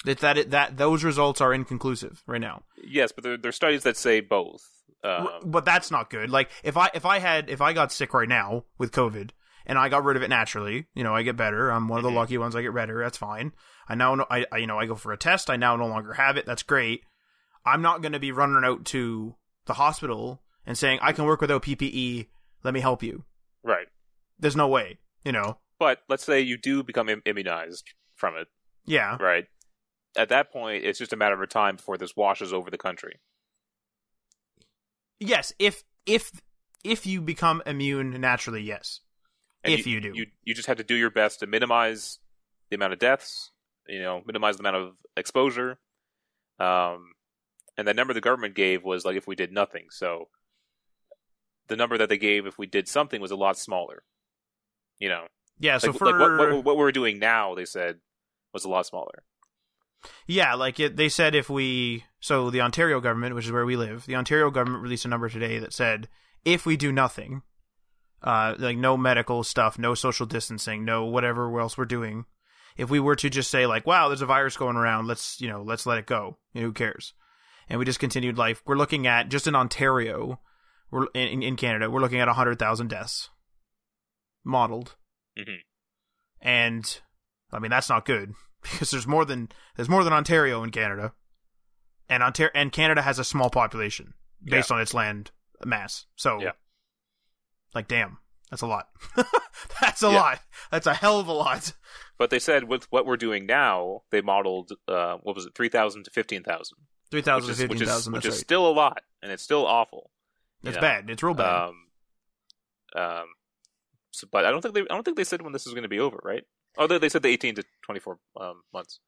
That, that that those results are inconclusive right now. Yes, but there, there are studies that say both. Um, but that's not good. Like if I if I had if I got sick right now with COVID and I got rid of it naturally, you know, I get better. I'm one of the mm-hmm. lucky ones. I get better. That's fine. I now know, I, I you know I go for a test. I now no longer have it. That's great. I'm not going to be running out to the hospital and saying I can work without P P E. Let me help you. Right. There's no way. You know. But let's say you do become im- immunized from it. Yeah. Right. At that point, it's just a matter of time before this washes over the country. Yes, if if if you become immune naturally, yes. And if you, you do, you you just have to do your best to minimize the amount of deaths, you know, minimize the amount of exposure. Um, and the number the government gave was like if we did nothing. So the number that they gave if we did something was a lot smaller. You know, yeah. Like, so for like what, what what we're doing now, they said was a lot smaller. Yeah, like it, they said if we... So the Ontario government, which is where we live, the Ontario government released a number today that said, if we do nothing, uh, like no medical stuff, no social distancing, no whatever else we're doing, if we were to just say like, wow, there's a virus going around, let's, you know, let's let it go. You know, who cares? And we just continued life. We're looking at, just in Ontario, we're in, in Canada, we're looking at one hundred thousand deaths. Modeled. Mm-hmm. And, I mean, that's not good. Because there's more than there's more than Ontario in Canada, and Ontario and Canada has a small population based yeah. on its land mass. So, yeah. like, damn, that's a lot. that's a yeah. lot. That's a hell of a lot. But they said with what we're doing now, they modeled uh, what was it, three thousand to fifteen thousand. Three thousand to fifteen thousand, which is, which is, which is right. still a lot, and it's still awful. It's bad. It's real bad. Um, um, so, but I don't think they I don't think they said when this is going to be over, right? Oh, they said the eighteen to twenty-four um, months.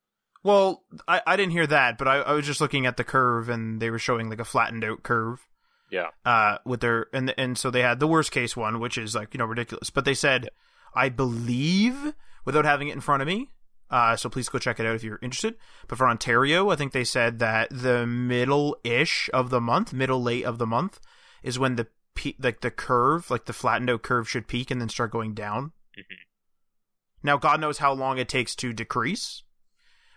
Well, I, I didn't hear that, but I, I was just looking at the curve, and they were showing like a flattened out curve. Yeah. Uh, with their and and so they had the worst case one, which is like you know ridiculous. But they said, yeah. I believe, without having it in front of me. Uh, so please go check it out if you're interested. But for Ontario, I think they said that the middle-ish of the month, middle late of the month, is when the pe- like the curve, like the flattened out curve, should peak and then start going down. Mm-hmm. Now, God knows how long it takes to decrease,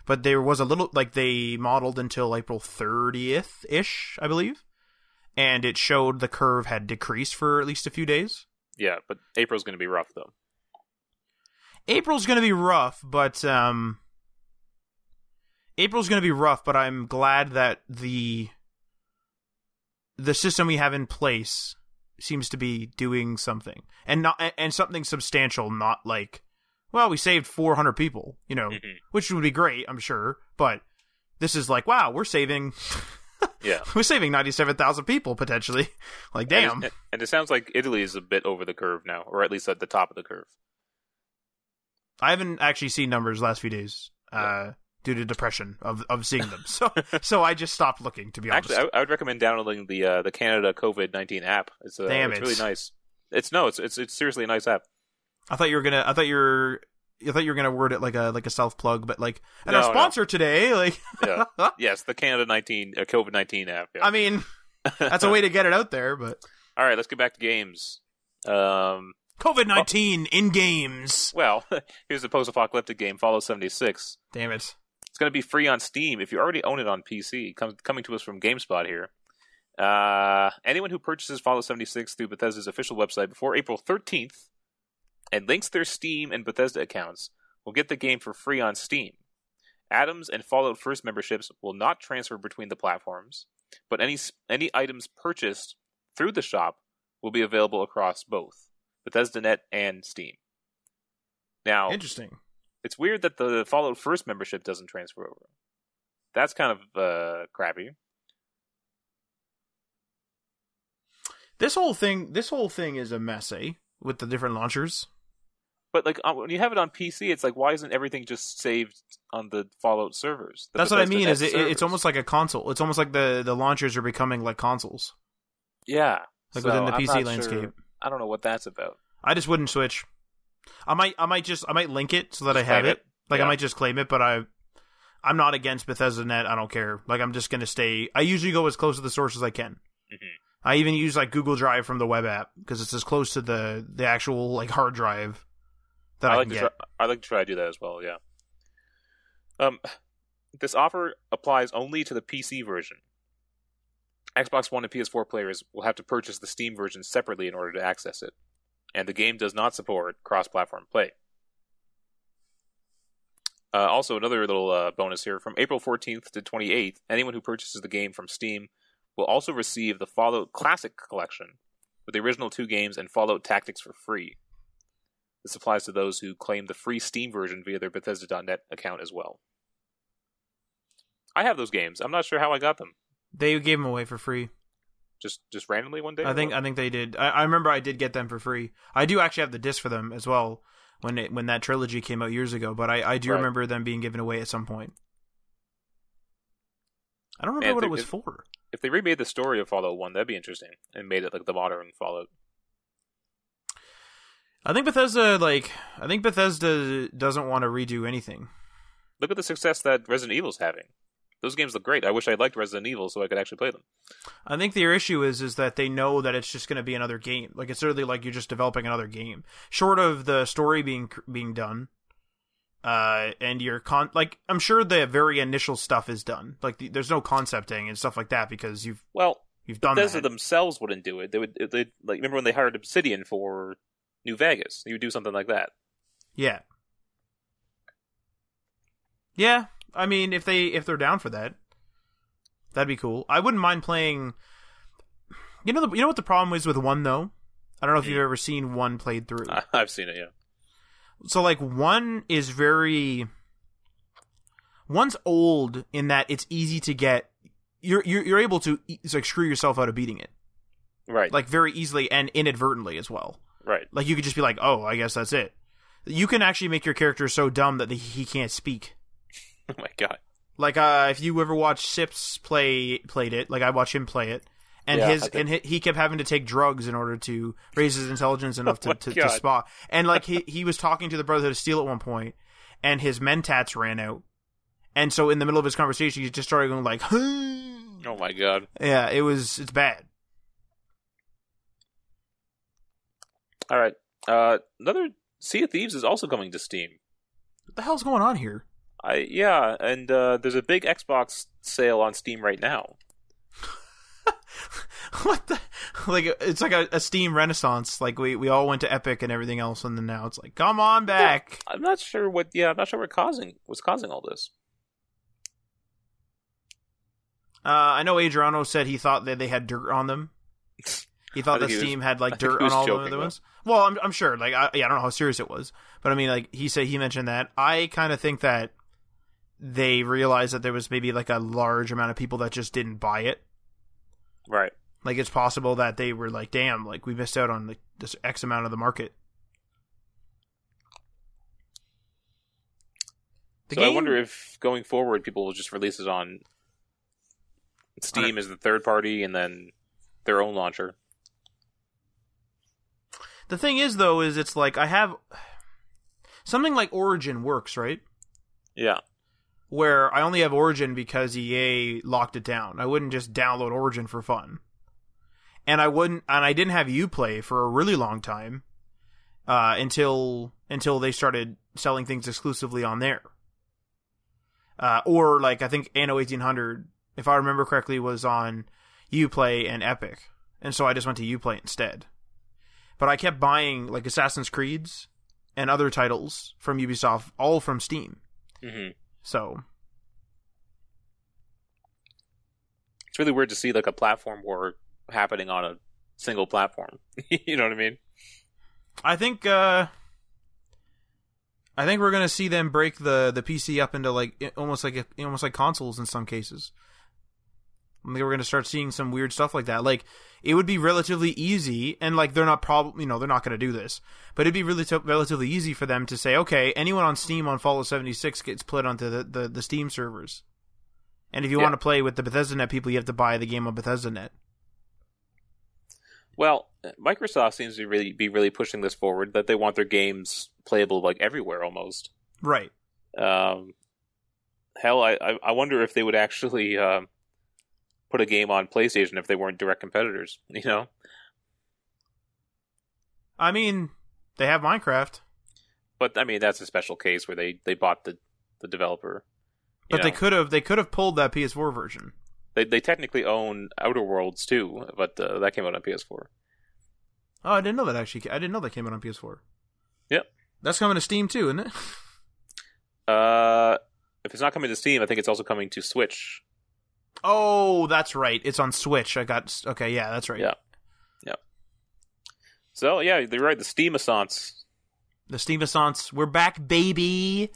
but there was a little, like, they modeled until April thirtieth-ish, I believe, and it showed the curve had decreased for at least a few days. Yeah, but April's going to be rough, though. April's going to be rough, but, um... April's going to be rough, but I'm glad that the... the system we have in place seems to be doing something. And not and something substantial, not like... Well, we saved four hundred people, you know, mm-hmm. which would be great, I'm sure. But this is like, wow, we're saving, yeah, we're saving ninety-seven thousand people potentially. Like, damn. And, and it sounds like Italy is a bit over the curve now, or at least at the top of the curve. I haven't actually seen numbers the last few days uh, yeah. due to depression of of seeing them, so so I just stopped looking. To be honest, actually, I, I would recommend downloading the uh, the Canada COVID nineteen app. It's uh, damn, it's, it's really nice. It's no, it's it's it's seriously a nice app. I thought you were gonna. I thought you were. I thought you were gonna word it like a like a self plug, but like and no, our sponsor no. today, like yeah. yes, the Canada nineteen uh, COVID nineteen app. Yeah. I mean, that's a way to get it out there. But all right, let's get back to games. Um, COVID nineteen oh. in games. Well, here's the post apocalyptic game Fallout seventy-six. Damn it! It's gonna be free on Steam if you already own it on P C. Com- coming to us from GameSpot here. Uh, anyone who purchases Fallout seventy-six through Bethesda's official website before April thirteenth. And links their Steam and Bethesda accounts will get the game for free on Steam. Adams and Fallout First memberships will not transfer between the platforms, but any any items purchased through the shop will be available across both Bethesda dot net and Steam. Now, interesting. It's weird that the Fallout First membership doesn't transfer over. That's kind of uh, crappy. This whole thing, this whole thing is a mess, eh? With the different launchers. But like when you have it on P C, it's like, why isn't everything just saved on the Fallout servers? The That's Bethesda what I mean. Is it, it's almost like a console. It's almost like the, the launchers are becoming like consoles. Yeah, like so within the P C landscape. Sure. I don't know what that's about. I just wouldn't switch. I might, I might just, I might link it so that just I have it. it. Like yeah. I might just claim it, but I, I'm not against Bethesda dot net. I don't care. Like I'm just gonna stay. I usually go as close to the source as I can. Mm-hmm. I even use like Google Drive from the web app because it's as close to the, the actual like hard drive that I, I like can get. Try, I like to try to do that as well. Yeah. Um, this offer applies only to the P C version. Xbox One and P S four players will have to purchase the Steam version separately in order to access it, and the game does not support cross-platform play. Uh, also, another little uh, bonus here. From April fourteenth to twenty-eighth, anyone who purchases the game from Steam will also receive the Fallout Classic Collection with the original two games and Fallout Tactics for free. This applies to those who claim the free Steam version via their Bethesda dot net account as well. I have those games. I'm not sure how I got them. They gave them away for free. Just just randomly one day? I think what? I think they did. I, I remember I did get them for free. I do actually have the disc for them as well when it, when that trilogy came out years ago, but I, I do right. remember them being given away at some point. I don't remember Man, what they, it was if, for. If they remade the story of Fallout one, that'd be interesting. And made it like the modern Fallout. I think Bethesda, like, I think Bethesda doesn't want to redo anything. Look at the success that Resident Evil's having. Those games look great. I wish I liked Resident Evil so I could actually play them. I think their issue is is that they know that it's just going to be another game. Like, it's literally like you're just developing another game. Short of the story being being done, uh, and your con like I'm sure the very initial stuff is done. Like, the, there's no concepting and stuff like that because you've well you've done. Bethesda that. themselves wouldn't do it. They would. They like remember when they hired Obsidian for New Vegas? You would do something like that. Yeah. Yeah. I mean, if they if they're down for that, that'd be cool. I wouldn't mind playing. You know, the, you know what the problem is with one though. I don't know if you've ever seen one played through. I've seen it, yeah. So like one is very. One's old in that it's easy to get. You're you're you're able to like screw yourself out of beating it, right? Like very easily and inadvertently as well, right? Like you could just be like, oh, I guess that's it. You can actually make your character so dumb that he can't speak. Oh my god! Like, uh, if you ever watched Sips play played it, like I watched him play it, and yeah, his and he kept having to take drugs in order to raise his intelligence enough oh to, to, to spot. And like he he was talking to the Brotherhood of Steel at one point, and his Mentats ran out, and so in the middle of his conversation, he just started going like, hmm. "Oh my god!" Yeah, it was it's bad. All right, uh, another Sea of Thieves is also coming to Steam. What the hell's going on here? I yeah, and uh, there's a big Xbox sale on Steam right now. What the? Like it's like a, a Steam renaissance. Like we, we all went to Epic and everything else, and then now it's like, come on back. Yeah, I'm not sure what. Yeah, I'm not sure what causing what's causing all this. Uh, I know Adriano said he thought that they had dirt on them. He thought that he Steam was, had like dirt on all joking, the other ones. Well, I'm I'm sure. Like I, yeah, I don't know how serious it was, but I mean, like he said he mentioned that. I kind of think that. They realized that there was maybe like a large amount of people that just didn't buy it. Right. Like it's possible that they were like, damn, like we missed out on like this X amount of the market. The so game... I wonder if going forward, people will just release it on Steam as the third party and then their own launcher. The thing is though, is it's like I have something like Origin works, right? Yeah. Where I only have Origin because E A locked it down. I wouldn't just download Origin for fun, and I wouldn't, and I didn't have Uplay for a really long time, uh, until until they started selling things exclusively on there. Uh, or like I think Anno eighteen hundred, if I remember correctly, was on Uplay and Epic, and so I just went to Uplay instead. But I kept buying like Assassin's Creeds and other titles from Ubisoft, all from Steam. Mm-hmm. So it's really weird to see like a platform war happening on a single platform. You know what I mean? I think uh, I think we're gonna see them break the, the P C up into like almost like almost like consoles in some cases. I think we're going to start seeing some weird stuff like that. Like, it would be relatively easy, and like they're not prob- you know, they're not going to do this, but it'd be really t- relatively easy for them to say, okay, anyone on Steam on Fallout seventy-six gets put onto the, the, the Steam servers, and if you yeah. want to play with the Bethesda dot net people, you have to buy the game on Bethesda dot net. Well, Microsoft seems to really be really pushing this forward, that they want their games playable like everywhere almost. Right. Um, hell, I I wonder if they would actually. Uh, put a game on PlayStation if they weren't direct competitors, you know? I mean, they have Minecraft. But, I mean, that's a special case where they, they bought the, the developer. But know? they could have they could have pulled that P S four version. They they technically own Outer Worlds, too, but uh, that came out on P S four. Oh, I didn't know that, actually. I didn't know that came out on P S four. Yep. That's coming to Steam, too, isn't it? uh, If it's not coming to Steam, I think it's also coming to Switch. Oh, that's right. It's on Switch. I got... Okay, yeah, that's right. Yeah. Yeah. So, yeah, you're right. The Steam-a-sance. The Steam-a-sance. We're back, baby!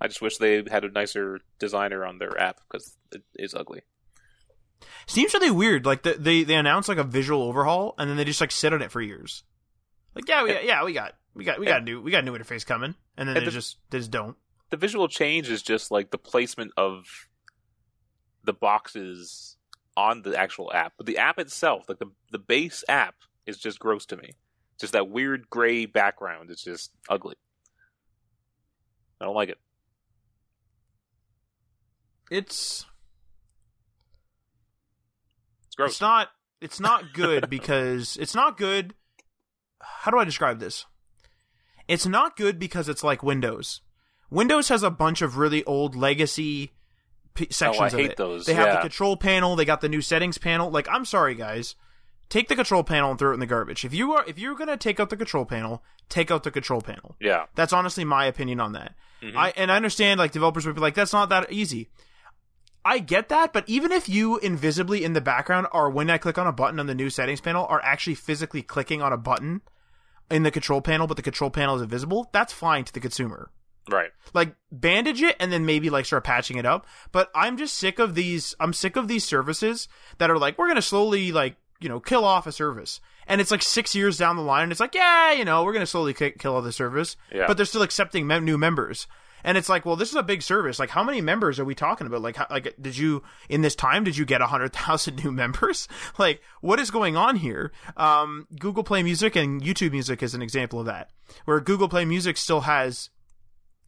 I just wish they had a nicer designer on their app, because it is ugly. Steam's really weird. Like, the, they, they announce, like, a visual overhaul, and then they just, like, sit on it for years. Like, yeah, we, yeah, yeah, we got... We got we got, a new, we got a new interface coming. And then and they, the, just, they just don't. The visual change is just, like, the placement of... the boxes on the actual app, but the app itself, like the the base app, is just gross to me. Just that weird gray background. It's just ugly. I don't like it. It's it's gross. It's not. It's not good because it's not good. How do I describe this? It's not good because it's like Windows. Windows has a bunch of really old legacy. P- sections oh, I hate of it. Those. They have yeah. the control panel. They got the new settings panel. Like, I'm sorry, guys, take the control panel and throw it in the garbage. If you are, if you're gonna take out the control panel, take out the control panel. Yeah, that's honestly my opinion on that. Mm-hmm. I and I understand like developers would be like, that's not that easy. I get that, but even if you invisibly in the background or when I click on a button on the new settings panel are actually physically clicking on a button in the control panel, but the control panel is invisible, that's fine to the consumer. Right. Like, bandage it and then maybe, like, start patching it up. But I'm just sick of these... I'm sick of these services that are like, we're going to slowly, like, you know, kill off a service. And it's, like, six years down the line, and it's like, yeah, you know, we're going to slowly k- kill all the service. Yeah. But they're still accepting mem- new members. And it's like, well, this is a big service. Like, how many members are we talking about? Like, how, like, did you... In this time, did you get one hundred thousand new members? Like, what is going on here? Um, Google Play Music and YouTube Music is an example of that. Where Google Play Music still has...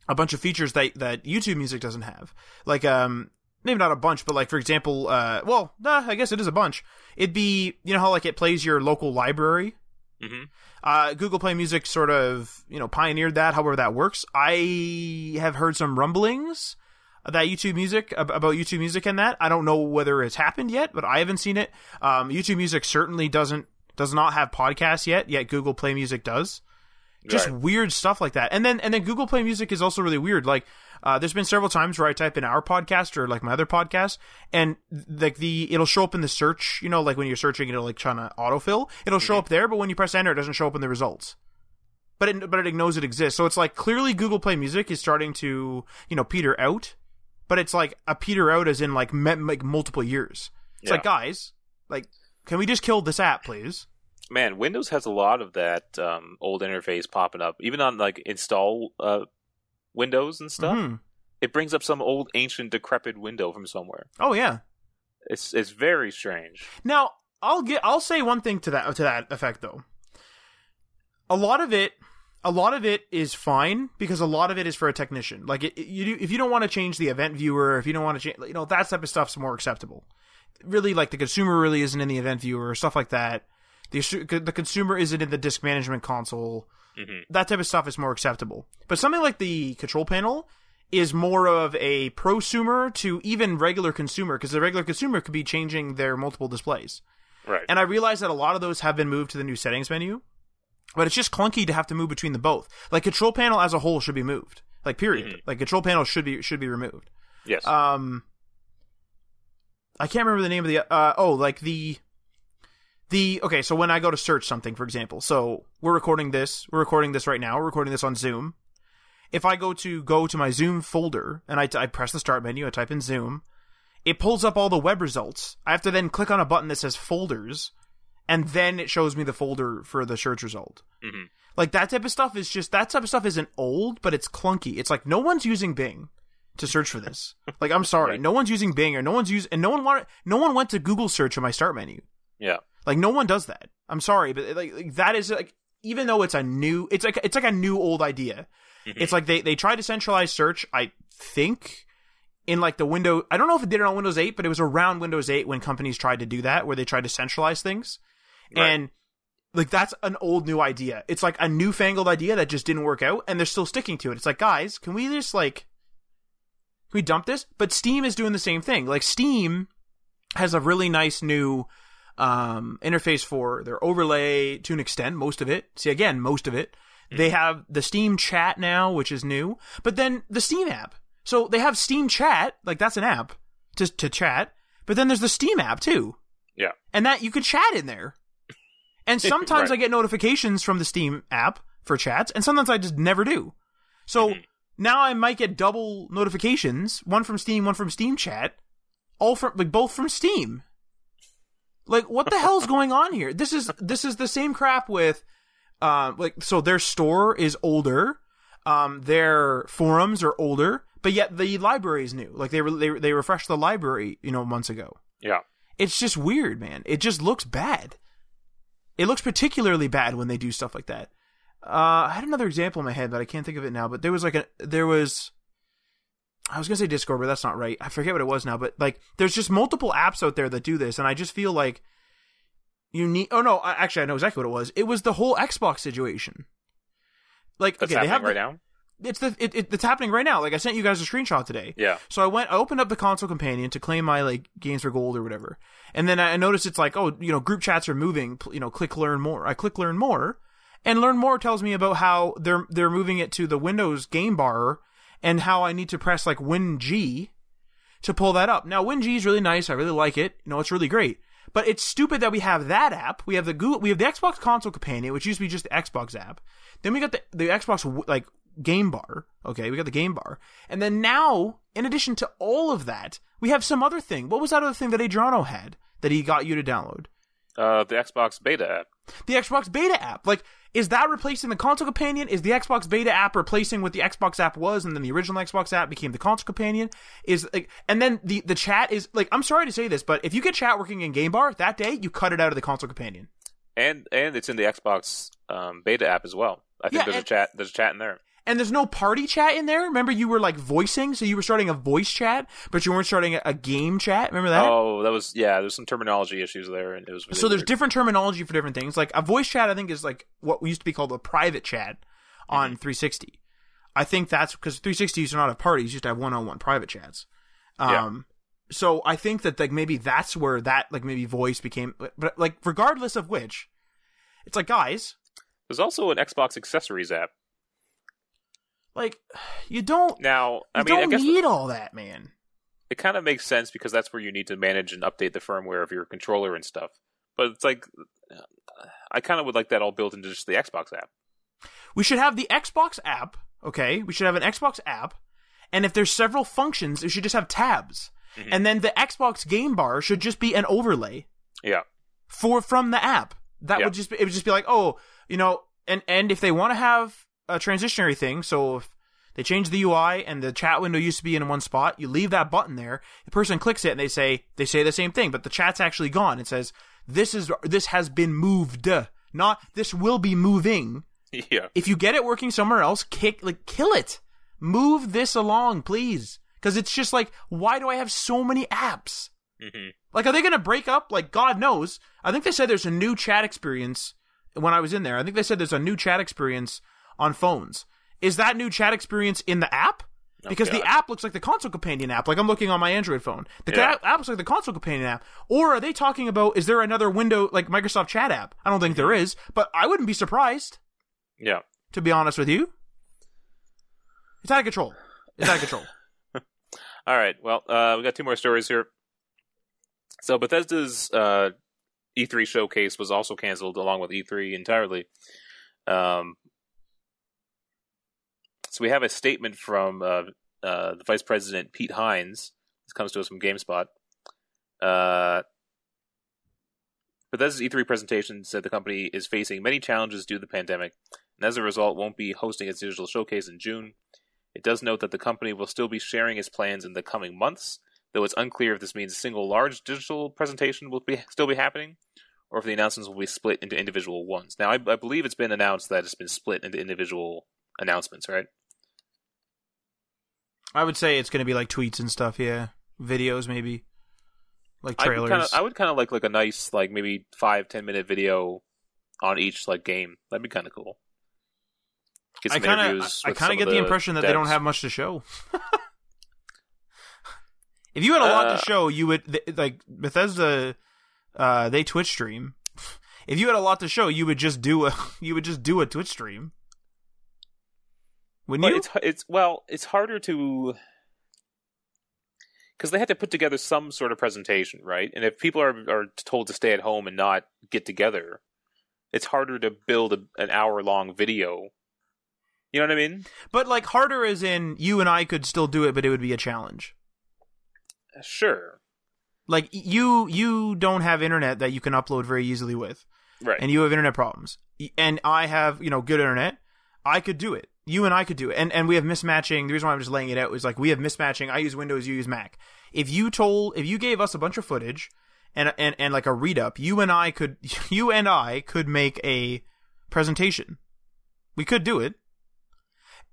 a bunch of features that, that YouTube Music doesn't have. Like, um, maybe not a bunch, but like, for example, uh, well, nah, I guess it is a bunch. It'd be, you know how like it plays your local library? Mm-hmm. Uh, Google Play Music sort of, you know, pioneered that, however that works. I have heard some rumblings that YouTube Music, about YouTube Music and that. I don't know whether it's happened yet, but I haven't seen it. Um, YouTube Music certainly doesn't, does not have podcasts yet, yet Google Play Music does. Just right. Weird stuff like that. And then and then Google Play Music is also really weird. Like, uh, there's been several times where I type in our podcast or, like, my other podcast, and, like, the it'll show up in the search, you know, like, when you're searching, it'll, like, trying to autofill. It'll show mm-hmm. up there, but when you press enter, it doesn't show up in the results. But it, but it knows it exists. So it's, like, clearly Google Play Music is starting to, you know, peter out. But it's, like, a peter out as in, like, me- like multiple years. It's yeah. like, guys, like, can we just kill this app, please? Man, Windows has a lot of that um, old interface popping up. Even on, like, install uh, windows and stuff, mm-hmm. it brings up some old, ancient, decrepit window from somewhere. Oh, yeah. It's it's very strange. Now, I'll get I'll say one thing to that to that effect, though. A lot of it, a lot of it is fine, because a lot of it is for a technician. Like, it, you do, if you don't want to change the event viewer, if you don't want to change, you know, that type of stuff's more acceptable. Really, like, the consumer really isn't in the event viewer, stuff like that. The, the consumer isn't in the disk management console. Mm-hmm. That type of stuff is more acceptable. But something like the control panel is more of a prosumer to even regular consumer, because the regular consumer could be changing their multiple displays. Right. And I realize that a lot of those have been moved to the new settings menu, but it's just clunky to have to move between the both. Like, control panel as a whole should be moved. Like, period. Mm-hmm. Like, control panel should be should be removed. Yes. Um. I can't remember the name of the... Uh, oh, like the... The, okay, so when I go to search something, for example, so we're recording this, we're recording this right now, we're recording this on Zoom. If I go to go to my Zoom folder, and I, t- I press the start menu, I type in Zoom, it pulls up all the web results. I have to then click on a button that says folders, and then it shows me the folder for the search result. Mm-hmm. Like, that type of stuff is just, that type of stuff isn't old, but it's clunky. It's like, no one's using Bing to search for this. Like, I'm sorry. Right. No one's using Bing, or no one's using, and no one wanted, no one went to Google search in my start menu. Yeah. Like, no one does that. I'm sorry, but like, like that is like, even though it's a new, it's like, it's like a new old idea. Mm-hmm. It's like they, they tried to centralize search, I think, in like the window, I don't know if it did it on Windows eight, but it was around Windows eight when companies tried to do that, where they tried to centralize things. Right. And like, that's an old new idea. It's like a newfangled idea that just didn't work out, and they're still sticking to it. It's like, guys, can we just like, can we dump this? But Steam is doing the same thing. Like, Steam has a really nice new um, interface for their overlay to an extent, most of it. See, again, most of it. Mm-hmm. They have the Steam chat now, which is new, but then the Steam app. So they have Steam chat, like that's an app to to chat, but then there's the Steam app too. Yeah. And that you could chat in there. And sometimes right. I get notifications from the Steam app for chats, and sometimes I just never do. So mm-hmm. now I might get double notifications, one from Steam, one from Steam Chat, all from like both from Steam. Like, what the hell's going on here? This is this is the same crap with uh like so their store is older, um their forums are older, but yet the library is new. Like they re- they they refreshed the library, you know, months ago. Yeah. It's just weird, man. It just looks bad. It looks particularly bad when they do stuff like that. Uh, I had another example in my head, but I can't think of it now. But there was like a, there was, I was going to say Discord, but that's not right. I forget what it was now, but like, there's just multiple apps out there that do this. And I just feel like you need, oh no, I, actually I know exactly what it was. It was the whole Xbox situation. Like, that's okay, happening they have the, right now? It's the, it, it, it's happening right now. Like, I sent you guys a screenshot today. Yeah. So I went, I opened up the console companion to claim my like games for gold or whatever. And then I noticed it's like, oh, you know, group chats are moving, you know, click learn more. I click learn more, and learn more tells me about how they're, they're moving it to the Windows game bar and how I need to press like Win G to pull that up. Now, Win G is really nice. I really like it. You know, it's really great, but it's stupid that we have that app. We have the Google, we have the Xbox console companion, which used to be just the Xbox app. Then we got the, the Xbox, like, game bar. Okay, we got the game bar. And then now, in addition to all of that, we have some other thing. What was that other thing that Adriano had that he got you to download? Uh, the Xbox Beta app. The Xbox Beta app. Like, is that replacing the console companion? Is the Xbox Beta app replacing what the Xbox app was, and then the original Xbox app became the console companion? Is like, and then the, the chat is, like, I'm sorry to say this, but if you get chat working in game bar that day, you cut it out of the console companion. And and it's in the Xbox um, Beta app as well. I think yeah, there's and- a chat. There's a chat in there. And there's no party chat in there. Remember, you were like voicing, so you were starting a voice chat, but you weren't starting a game chat. Remember that? Oh, that was yeah. There's some terminology issues there, and it was really so. There's weird. Different terminology for different things. Like a voice chat, I think, is like what used to be called a private chat on mm-hmm. three sixty. I think that's because three sixty used to not have parties; used to have one-on-one private chats. Um, yeah. So I think that like maybe that's where that like maybe voice became, but, but like regardless of which, it's like guys. There's also an Xbox accessories app. Like, you don't, now, I you mean, don't I guess need the, all that, man. It kind of makes sense because that's where you need to manage and update the firmware of your controller and stuff. But it's like, I kind of would like that all built into just the Xbox app. We should have the Xbox app, okay? We should have an Xbox app. And if there's several functions, it should just have tabs. Mm-hmm. And then the Xbox game bar should just be an overlay. Yeah. For, from the app. That yeah. would just be, it would just be like, oh, you know, and, and if they want to have a transitionary thing, so if they change the U I and the chat window used to be in one spot, you leave that button there, the person clicks it and they say they say the same thing, but the chat's actually gone. It says this is this has been moved, not this will be moving. Yeah. If you get it working somewhere else, kick like kill it. Move this along, please. Because it's just like, why do I have so many apps? Mm-hmm. Like, are they gonna break up? Like, God knows. I think they said there's a new chat experience when I was in there. I think they said there's a new chat experience on phones. Is that new chat experience in the app? Because oh, the app looks like the console companion app. Like, I'm looking on my Android phone. The yeah. app looks like the console companion app. Or are they talking about, is there another window, like Microsoft chat app? I don't think there is, but I wouldn't be surprised. Yeah. To be honest with you. It's out of control. It's out of control. All right. Well, uh, we got two more stories here. So Bethesda's uh, E three showcase was also canceled along with E three entirely. Um, So we have a statement from uh, uh, the Vice President Pete Hines. comes to us from GameSpot. Uh, Bethesda's E three presentation said the company is facing many challenges due to the pandemic, and as a result won't be hosting its digital showcase in June. It does note that the company will still be sharing its plans in the coming months, though it's unclear if this means a single large digital presentation will be still be happening, or if the announcements will be split into individual ones. Now, I, I believe it's been announced that it's been split into individual announcements, right? I would say it's going to be like tweets and stuff, yeah. Videos, maybe. Like trailers. I, kinda, I would kind of like like a nice, like maybe five, ten minute video on each like game. That'd be kind of cool. I kind of I kind of get the, the impression that devs. They don't have much to show. If you had a lot uh, to show, you would th- like Bethesda. Uh, they Twitch stream. If you had a lot to show, you would just do a you would just do a Twitch stream. Wouldn't you? It's, it's well, it's harder to because they had to put together some sort of presentation, right? And if people are are told to stay at home and not get together, it's harder to build a, an hour long video. You know what I mean? But like harder as in you and I could still do it, but it would be a challenge. Sure. Like you, you don't have internet that you can upload very easily with, right? And you have internet problems, and I have, you know, good internet. I could do it. You and I could do it, and and we have mismatching. The reason why I'm just laying it out is like we have mismatching. I use Windows, you use Mac. If you told, if you gave us a bunch of footage, and and and like a read up, you and I could, you and I could make a presentation. We could do it.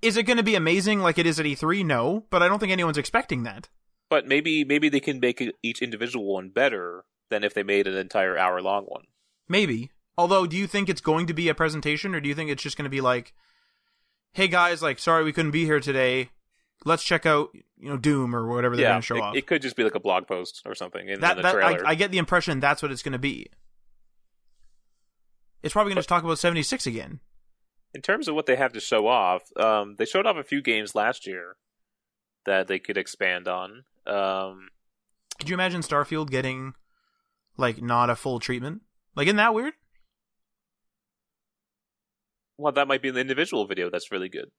Is it going to be amazing like it is at E three? No, but I don't think anyone's expecting that. But maybe maybe they can make each individual one better than if they made an entire hour-long one. Maybe. Although, do you think it's going to be a presentation, or do you think it's just going to be like, hey guys, like, sorry we couldn't be here today, let's check out, you know, Doom or whatever they're yeah, going to show it, off? It could just be like a blog post or something in, that, in the that, trailer. I, I get the impression that's what it's going to be. It's probably going to just talk about seventy-six again. In terms of what they have to show off, um, they showed off a few games last year that they could expand on. Um, could you imagine Starfield getting, like, not a full treatment? Like, isn't that weird? Well, that might be an individual video that's really good.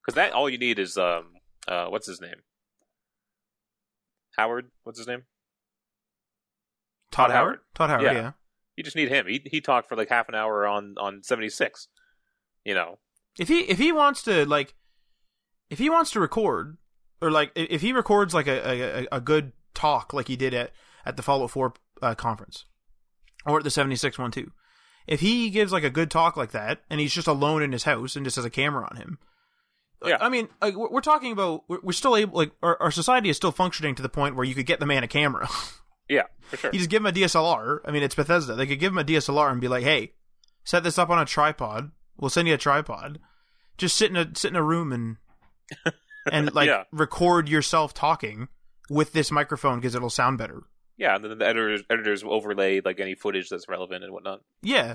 Because that, all you need is, um, uh, what's his name? Howard? What's his name? Todd, Todd Howard? Howard? Todd Howard, yeah. yeah. You just need him. He he talked for like half an hour on, on seventy-six. You know, if he if he wants to like, if he wants to record, or like if he records like a a, a good talk like he did at, at the Fallout four uh, conference, or at the seventy-six one too. If he gives like a good talk like that, and he's just alone in his house and just has a camera on him. Yeah. I mean, like, we're talking about we're still able like our, our society is still functioning to the point where you could get the man a camera. Yeah, for sure. You just give them a D S L R. I mean, it's Bethesda. They could give them a D S L R and be like, "Hey, set this up on a tripod. We'll send you a tripod. Just sit in a sit in a room and and like yeah. record yourself talking with this microphone because it'll sound better." Yeah, and then the editors editors will overlay like any footage that's relevant and whatnot. Yeah,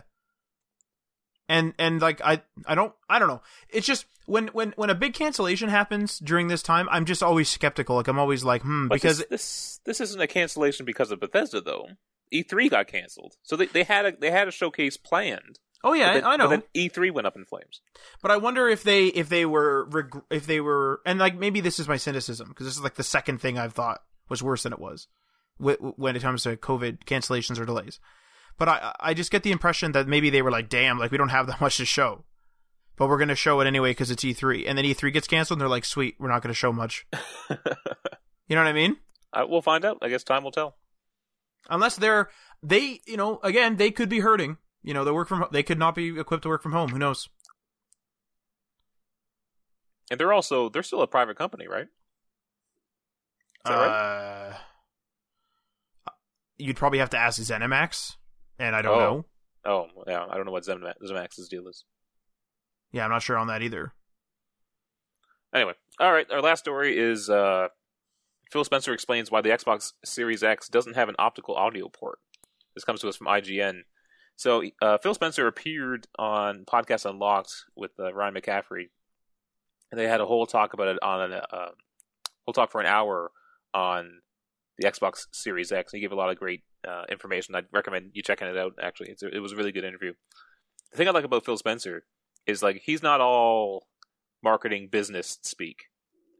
and and like I I don't I don't know. It's just when when when a big cancellation happens during this time, I'm just always skeptical. Like I'm always like, hmm, but because this, this this isn't a cancellation because of Bethesda though. E three got canceled, so they they had a they had a showcase planned. Oh yeah, then, I know. But then E three went up in flames. But I wonder if they if they were if they were and like maybe this is my cynicism because this is like the second thing I've thought was worse than it was when it comes to COVID cancellations or delays. But I I just get the impression that maybe they were like, damn, like we don't have that much to show. But we're going to show it anyway because it's E three. And then E three gets canceled and they're like, sweet, we're not going to show much. You know what I mean? Uh, we'll find out. I guess time will tell. Unless they're, they, you know, again, they could be hurting. You know, they work from they could not be equipped to work from home. Who knows? And they're also, they're still a private company, right? Is that uh, right? You'd probably have to ask Zenimax. And I don't oh. know. Oh, yeah. I don't know what Zenimax, Zenimax's deal is. Yeah, I'm not sure on that either. Anyway, all right. Our last story is uh, Phil Spencer explains why the Xbox Series X doesn't have an optical audio port. This comes to us from I G N. So uh, Phil Spencer appeared on Podcast Unlocked with uh, Ryan McCaffrey, and they had a whole talk about it on a uh, whole talk for an hour on the Xbox Series X. He gave a lot of great uh, information. I'd recommend you checking it out. Actually, it's a, it was a really good interview. The thing I like about Phil Spencer is like he's not all marketing business speak.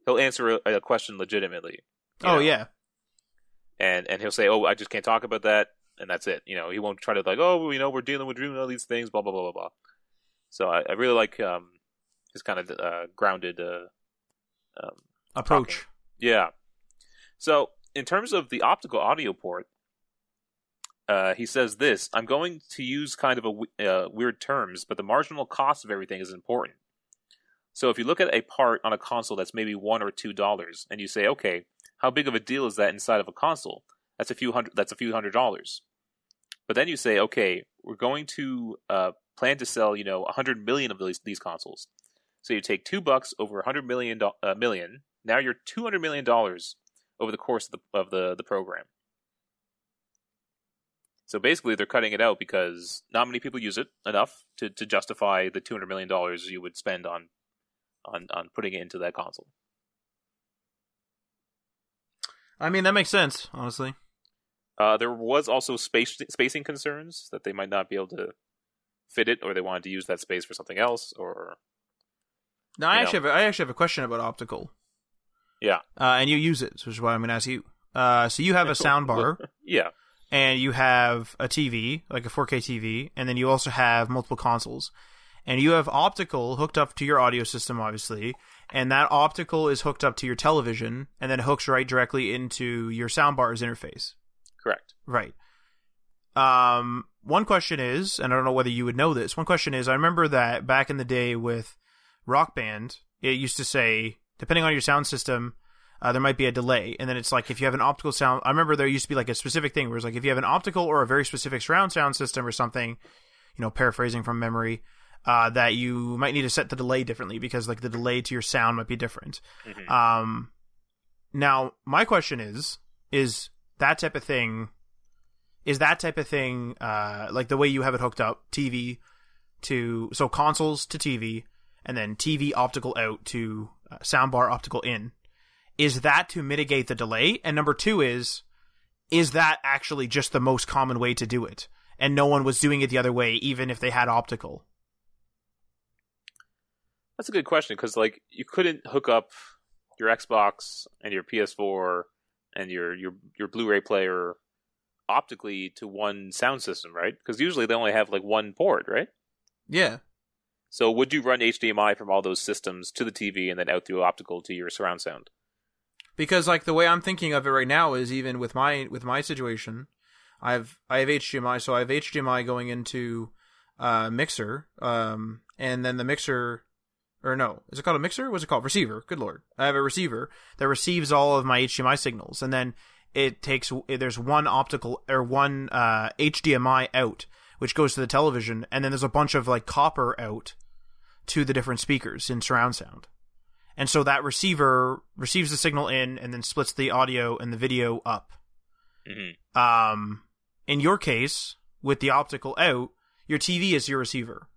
he'll answer a, a question legitimately. Oh know? yeah. And and he'll say, "Oh, I just can't talk about that," and that's it. You know, he won't try to like, "Oh, you know, we're dealing with all these things, blah blah blah blah blah." So I, I really like um, his kind of uh, grounded uh, um, approach. Talking. Yeah. So in terms of the optical audio port, uh, he says this: "I'm going to use kind of a uh, weird terms, but the marginal cost of everything is important. So if you look at a part on a console that's maybe one or two dollars, and you say, okay, how big of a deal is that inside of a console? That's a few hundred. That's a few hundred dollars. But then you say, okay, we're going to uh, plan to sell, you know, a hundred million of these these consoles. So you take two bucks over a hundred million uh, million. Now you're two hundred million dollars over the course of the, of the the program. So basically, they're cutting it out because not many people use it enough to to justify the two hundred million dollars you would spend on." On, on putting it into that console. I mean, that makes sense, honestly. Uh, there was also space, spacing concerns that they might not be able to fit it, or they wanted to use that space for something else, or... No, I actually, have a, I actually have a question about optical. Yeah. Uh, and you use it, which is why I'm going to ask you. Uh, so you have a sound bar. Yeah. And you have a T V, like a four K T V, and then you also have multiple consoles. And you have optical hooked up to your audio system, obviously, and that optical is hooked up to your television, and then hooks right directly into your soundbar's interface. Correct. Right. Um, one question is, and I don't know whether you would know this, one question is, I remember that back in the day with Rock Band, it used to say, depending on your sound system, uh, there might be a delay, and then it's like, if you have an optical sound, I remember there used to be like a specific thing, where it's like, if you have an optical or a very specific surround sound system or something, you know, paraphrasing from memory... Uh, that you might need to set the delay differently because, like, the delay to your sound might be different. Mm-hmm. Um, now, my question is, is that type of thing, is that type of thing, uh, like, the way you have it hooked up, T V to, so consoles to T V, and then T V optical out to uh, soundbar optical in, is that to mitigate the delay? And number two is, is that actually just the most common way to do it? And no one was doing it the other way, even if they had optical. That's a good question, because like you couldn't hook up your Xbox and your P S four and your your, your Blu-ray player optically to one sound system, right? Because usually they only have like one port, right? Yeah. So would you run H D M I from all those systems to the T V and then out through optical to your surround sound? Because like the way I'm thinking of it right now is even with my with my situation, I have I have H D M I, so I have H D M I going into uh, mixer, um, and then the mixer. Or no, is it called a mixer? What's it called? Receiver. Good lord. I have a receiver that receives all of my H D M I signals. And then it takes, there's one optical or one uh, H D M I out, which goes to the television. And then there's a bunch of like copper out to the different speakers in surround sound. And so that receiver receives the signal in and then splits the audio and the video up. Mm-hmm. Um, in your case, with the optical out, your T V is your receiver.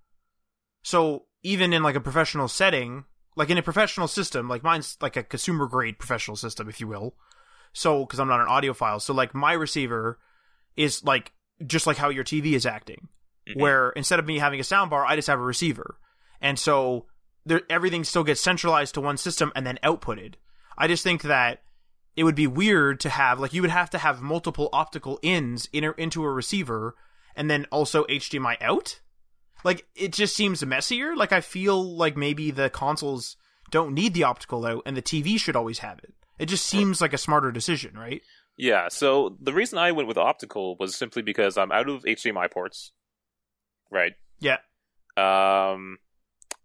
So even in like a professional setting, like in a professional system, like mine's like a consumer grade professional system, if you will. So, cause I'm not an audiophile. So like my receiver is like, just like how your T V is acting, mm-hmm. where instead of me having a soundbar, I just have a receiver. And so there, everything still gets centralized to one system and then outputted. I just think that it would be weird to have, like you would have to have multiple optical ins in, into a receiver and then also H D M I out. Like, it just seems messier. Like, I feel like maybe the consoles don't need the optical out, and the T V should always have it. It just seems like a smarter decision, right? Yeah, so the reason I went with optical was simply because I'm out of H D M I ports, right? Yeah. Um,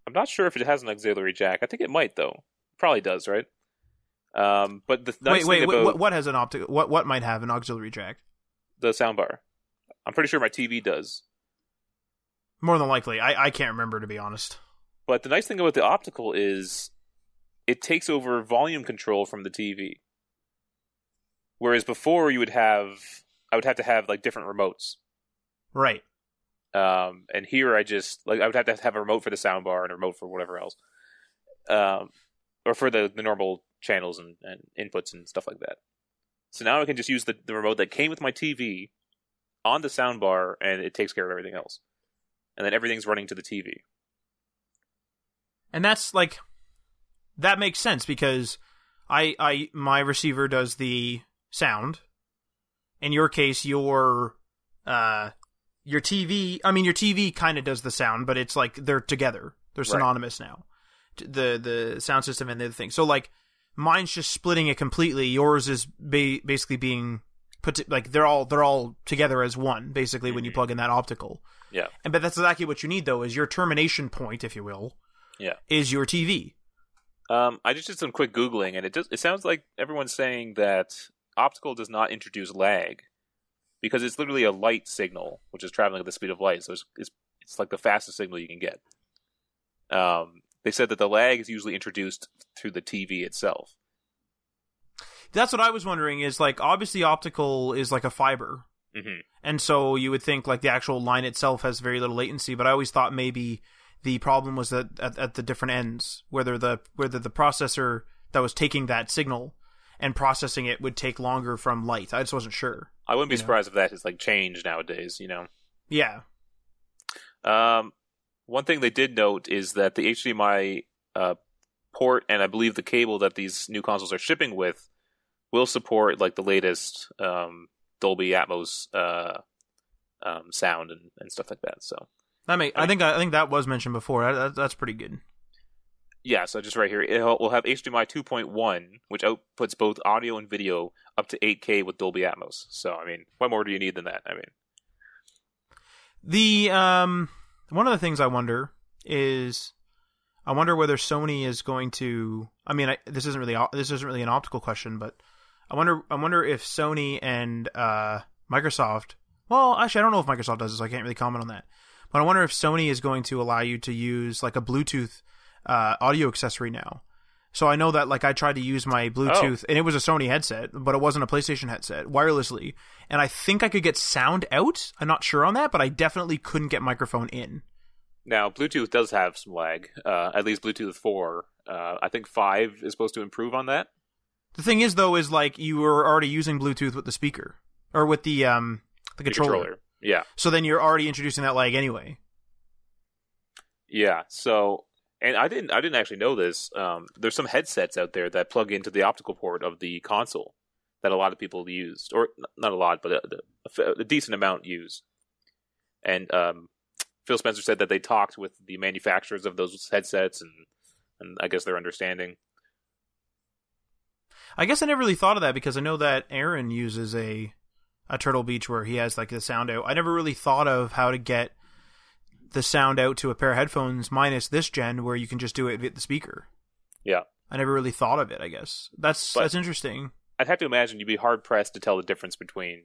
I'm not sure if it has an auxiliary jack. I think it might, though. Probably does, right? Um, but the nice wait, wait, thing about... what has an optical... What, what might have an auxiliary jack? The soundbar. I'm pretty sure my T V does. More than likely. I, I can't remember, to be honest. But the nice thing about the optical is it takes over volume control from the T V. Whereas before you would have... I would have to have, like, different remotes. Right. Um, and here I just... like I would have to have a remote for the soundbar and a remote for whatever else. Um, or for the, the normal channels and, and inputs and stuff like that. So now I can just use the, the remote that came with my T V on the soundbar and it takes care of everything else. And then everything's running to the T V. And that's, like, that makes sense, because I, I, my receiver does the sound. In your case, your, uh, your T V, I mean, your T V kind of does the sound, but it's like they're together. They're synonymous right. now. The, the sound system and the other thing. So like mine's just splitting it completely. Yours is ba- basically being put to, like they're all, they're all together as one basically mm-hmm. when you plug in that optical. Yeah. And, but that's exactly what you need though, is your termination point, if you will, yeah, is your T V. Um, I just did some quick Googling, and it does, it sounds like everyone's saying that optical does not introduce lag because it's literally a light signal, which is traveling at the speed of light. So it's it's, it's like the fastest signal you can get. Um, they said that the lag is usually introduced through the T V itself. That's what I was wondering is, like, obviously optical is like a fiber. Mm-hmm. And so you would think, like, the actual line itself has very little latency, but I always thought maybe... the problem was that at, at the different ends, whether the whether the processor that was taking that signal and processing it would take longer from light. I just wasn't sure. I wouldn't be surprised if that has like changed nowadays, you know. Yeah. Um, one thing they did note is that the H D M I uh, port and I believe the cable that these new consoles are shipping with will support like the latest um, Dolby Atmos uh, um, sound and, and stuff like that. So. That make, I think I think that was mentioned before. That, that's pretty good. Yeah, so just right here, it will have H D M I two point one, which outputs both audio and video up to eight K with Dolby Atmos. So, I mean, what more do you need than that? I mean, the um, one of the things I wonder is, I wonder whether Sony is going to. I mean, I, this isn't really this isn't really an optical question, but I wonder I wonder if Sony and uh, Microsoft. Well, actually, I don't know if Microsoft does this. So I can't really comment on that. But I wonder if Sony is going to allow you to use like a Bluetooth uh, audio accessory now. So I know that like I tried to use my Bluetooth, oh. and it was a Sony headset, but it wasn't a PlayStation headset, wirelessly. And I think I could get sound out. I'm not sure on that, but I definitely couldn't get microphone in. Now, Bluetooth does have some lag, uh, at least Bluetooth four. Uh, I think five is supposed to improve on that. The thing is, though, is like you were already using Bluetooth with the speaker, or with the, um, the, the controller. controller. Yeah. So then you're already introducing that lag anyway. Yeah. So, and I didn't, I didn't actually know this. Um, there's some headsets out there that plug into the optical port of the console that a lot of people used, or not a lot, but a, a, a decent amount used. And um, Phil Spencer said that they talked with the manufacturers of those headsets, and and I guess their understanding. I guess I never really thought of that because I know that Aaron uses a. A Turtle Beach where he has like the sound out. I never really thought of how to get the sound out to a pair of headphones minus this gen where you can just do it via the speaker. Yeah. I never really thought of it, I guess. That's but that's interesting. I'd have to imagine you'd be hard pressed to tell the difference between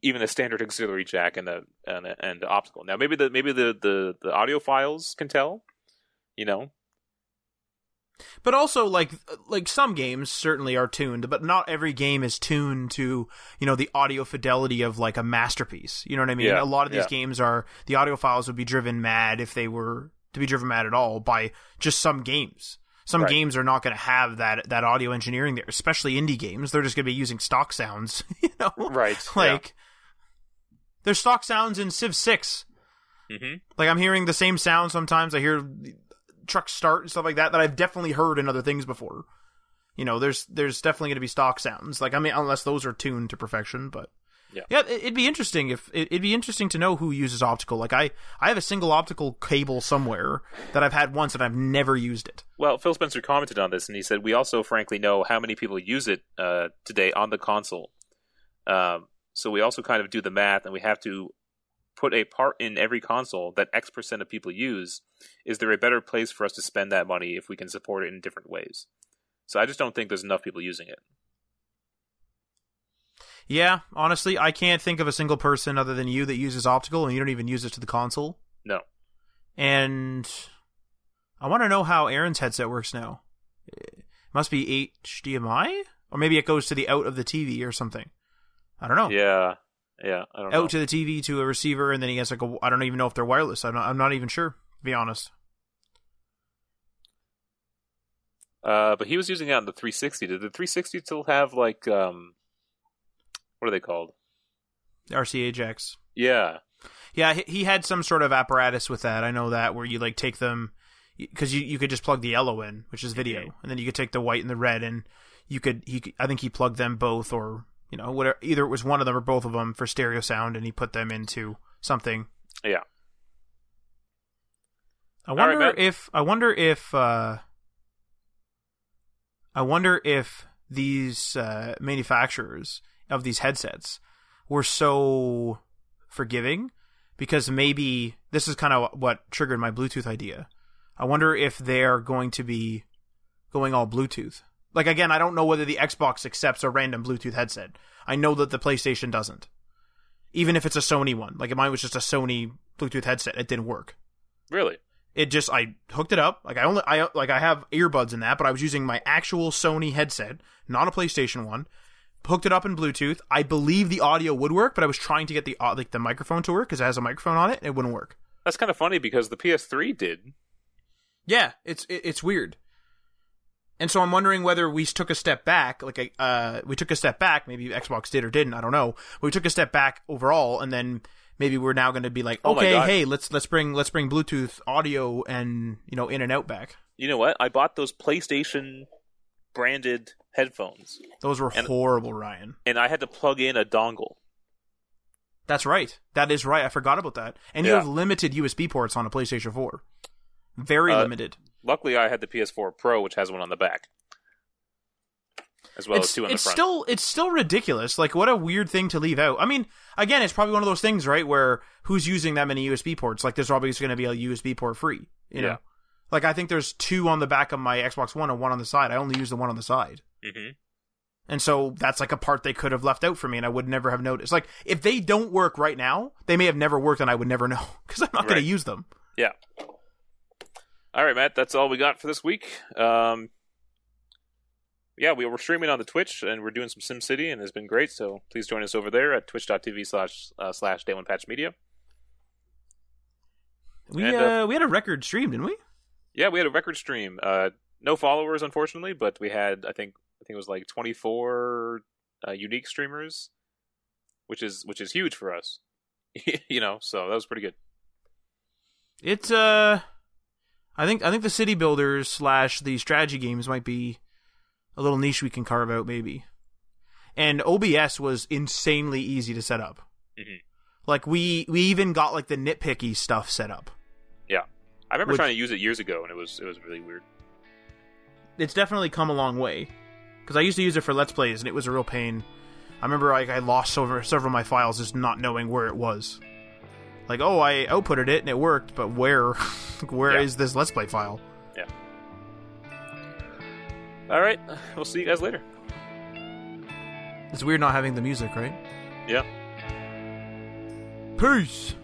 even a standard auxiliary jack and the and the, and the optical. Now maybe the maybe the, the, the audiophiles can tell, you know. But also, like, like some games certainly are tuned, but not every game is tuned to, you know, the audio fidelity of, like, a masterpiece. You know what I mean? Yeah, a lot of these yeah. games are, the audiophiles would be driven mad if they were to be driven mad at all by just some games. Some right. games are not going to have that that audio engineering there, especially indie games. They're just going to be using stock sounds, you know? Right. Like, yeah. there's stock sounds in Civ six. Mm-hmm. Like, I'm hearing the same sound sometimes. I hear... trucks start and stuff like that that I've definitely heard in other things before. You know, there's there's definitely going to be stock sounds. Like, I mean, unless those are tuned to perfection, but yeah, yeah it'd be interesting if it'd be interesting to know who uses optical. Like, I I have a single optical cable somewhere that I've had once and I've never used it. Well, Phil Spencer commented on this and he said we also frankly know how many people use it uh, today on the console. Um, so we also kind of do the math and we have to put a part in every console that X percent of people use. Is there a better place for us to spend that money if we can support it in different ways? So I just don't think there's enough people using it. Yeah, honestly, I can't think of a single person other than you that uses optical, and you don't even use it to the console. No. And I want to know how Aaron's headset works now. It must be H D M I? Or maybe it goes to the out of the T V or something. I don't know. Yeah. Yeah, I don't out know. Out to the T V, to a receiver, and then he gets like a... I don't even know if they're wireless. I'm not, I'm not even sure, to be honest. Uh, but he was using it on the three sixty. Did the three sixty still have, like, um... what are they called? R C A jacks. Yeah. Yeah, he, he had some sort of apparatus with that. I know that, where you, like, take them... because you, you could just plug the yellow in, which is video, and then you could take the white and the red, and you could he I think he plugged them both, or you know whatever, either it was one of them or both of them for stereo sound, and he put them into something. Yeah. I wonder right, if I wonder if uh, I wonder if these uh, manufacturers of these headsets were so forgiving, because maybe this is kind of what triggered my Bluetooth idea. I wonder if they're going to be going all Bluetooth. Like, again, I don't know whether the Xbox accepts a random Bluetooth headset. I know that the PlayStation doesn't. Even if it's a Sony one. Like, mine was just a Sony Bluetooth headset. It didn't work. Really? It just, I hooked it up. Like, I only, I like I have earbuds in that, but I was using my actual Sony headset, not a PlayStation one. Hooked it up in Bluetooth. I believe the audio would work, but I was trying to get the like the microphone to work because it has a microphone on it, and it wouldn't work. That's kind of funny because the P S three did. Yeah, it's it's weird. And so I'm wondering whether we took a step back, like uh, we took a step back, maybe Xbox did or didn't, I don't know. But we took a step back overall, and then maybe we're now going to be like, okay, oh hey, let's let's bring let's bring Bluetooth audio and, you know, in and out back. You know what? I bought those PlayStation branded headphones. Those were and, horrible, Ryan. And I had to plug in a dongle. That's right. That is right. I forgot about that. And yeah. You have limited U S B ports on a PlayStation four. Very uh, limited. Luckily, I had the P S four Pro, which has one on the back, as well it's, as two on the front. Still, it's still ridiculous. Like, what a weird thing to leave out. I mean, again, it's probably one of those things, right, where who's using that many U S B ports? Like, there's always going to be a U S B port free, you yeah. know? Like, I think there's two on the back of my Xbox One and one on the side. I only use the one on the side. Mm-hmm. And so that's, like, a part they could have left out for me, and I would never have noticed. Like, if they don't work right now, they may have never worked, and I would never know, because I'm not right. going to use them. Yeah. All right, Matt, that's all we got for this week. Um, yeah, we were streaming on the Twitch, and we're doing some SimCity, and it's been great, so please join us over there at twitch.tv slash uh, slash Day One Patch Media. We, and, uh, uh, we had a record stream, didn't we? Yeah, we had a record stream. Uh, no followers, unfortunately, but we had, I think I think it was like twenty-four uh, unique streamers, which is which is huge for us. You know, so that was pretty good. It's... Uh... I think I think the city builders slash the strategy games might be a little niche we can carve out, maybe. And O B S was insanely easy to set up. Mm-hmm. Like, we we even got, like, the nitpicky stuff set up. Yeah. I remember which, trying to use it years ago, and it was it was really weird. It's definitely come a long way. Because I used to use it for Let's Plays, and it was a real pain. I remember, like, I lost over several of my files just not knowing where it was. Like, oh, I outputted it and it worked, but where where yeah. is this Let's Play file? Yeah. All right. We'll see you guys later. It's weird not having the music, right? Yeah. Peace.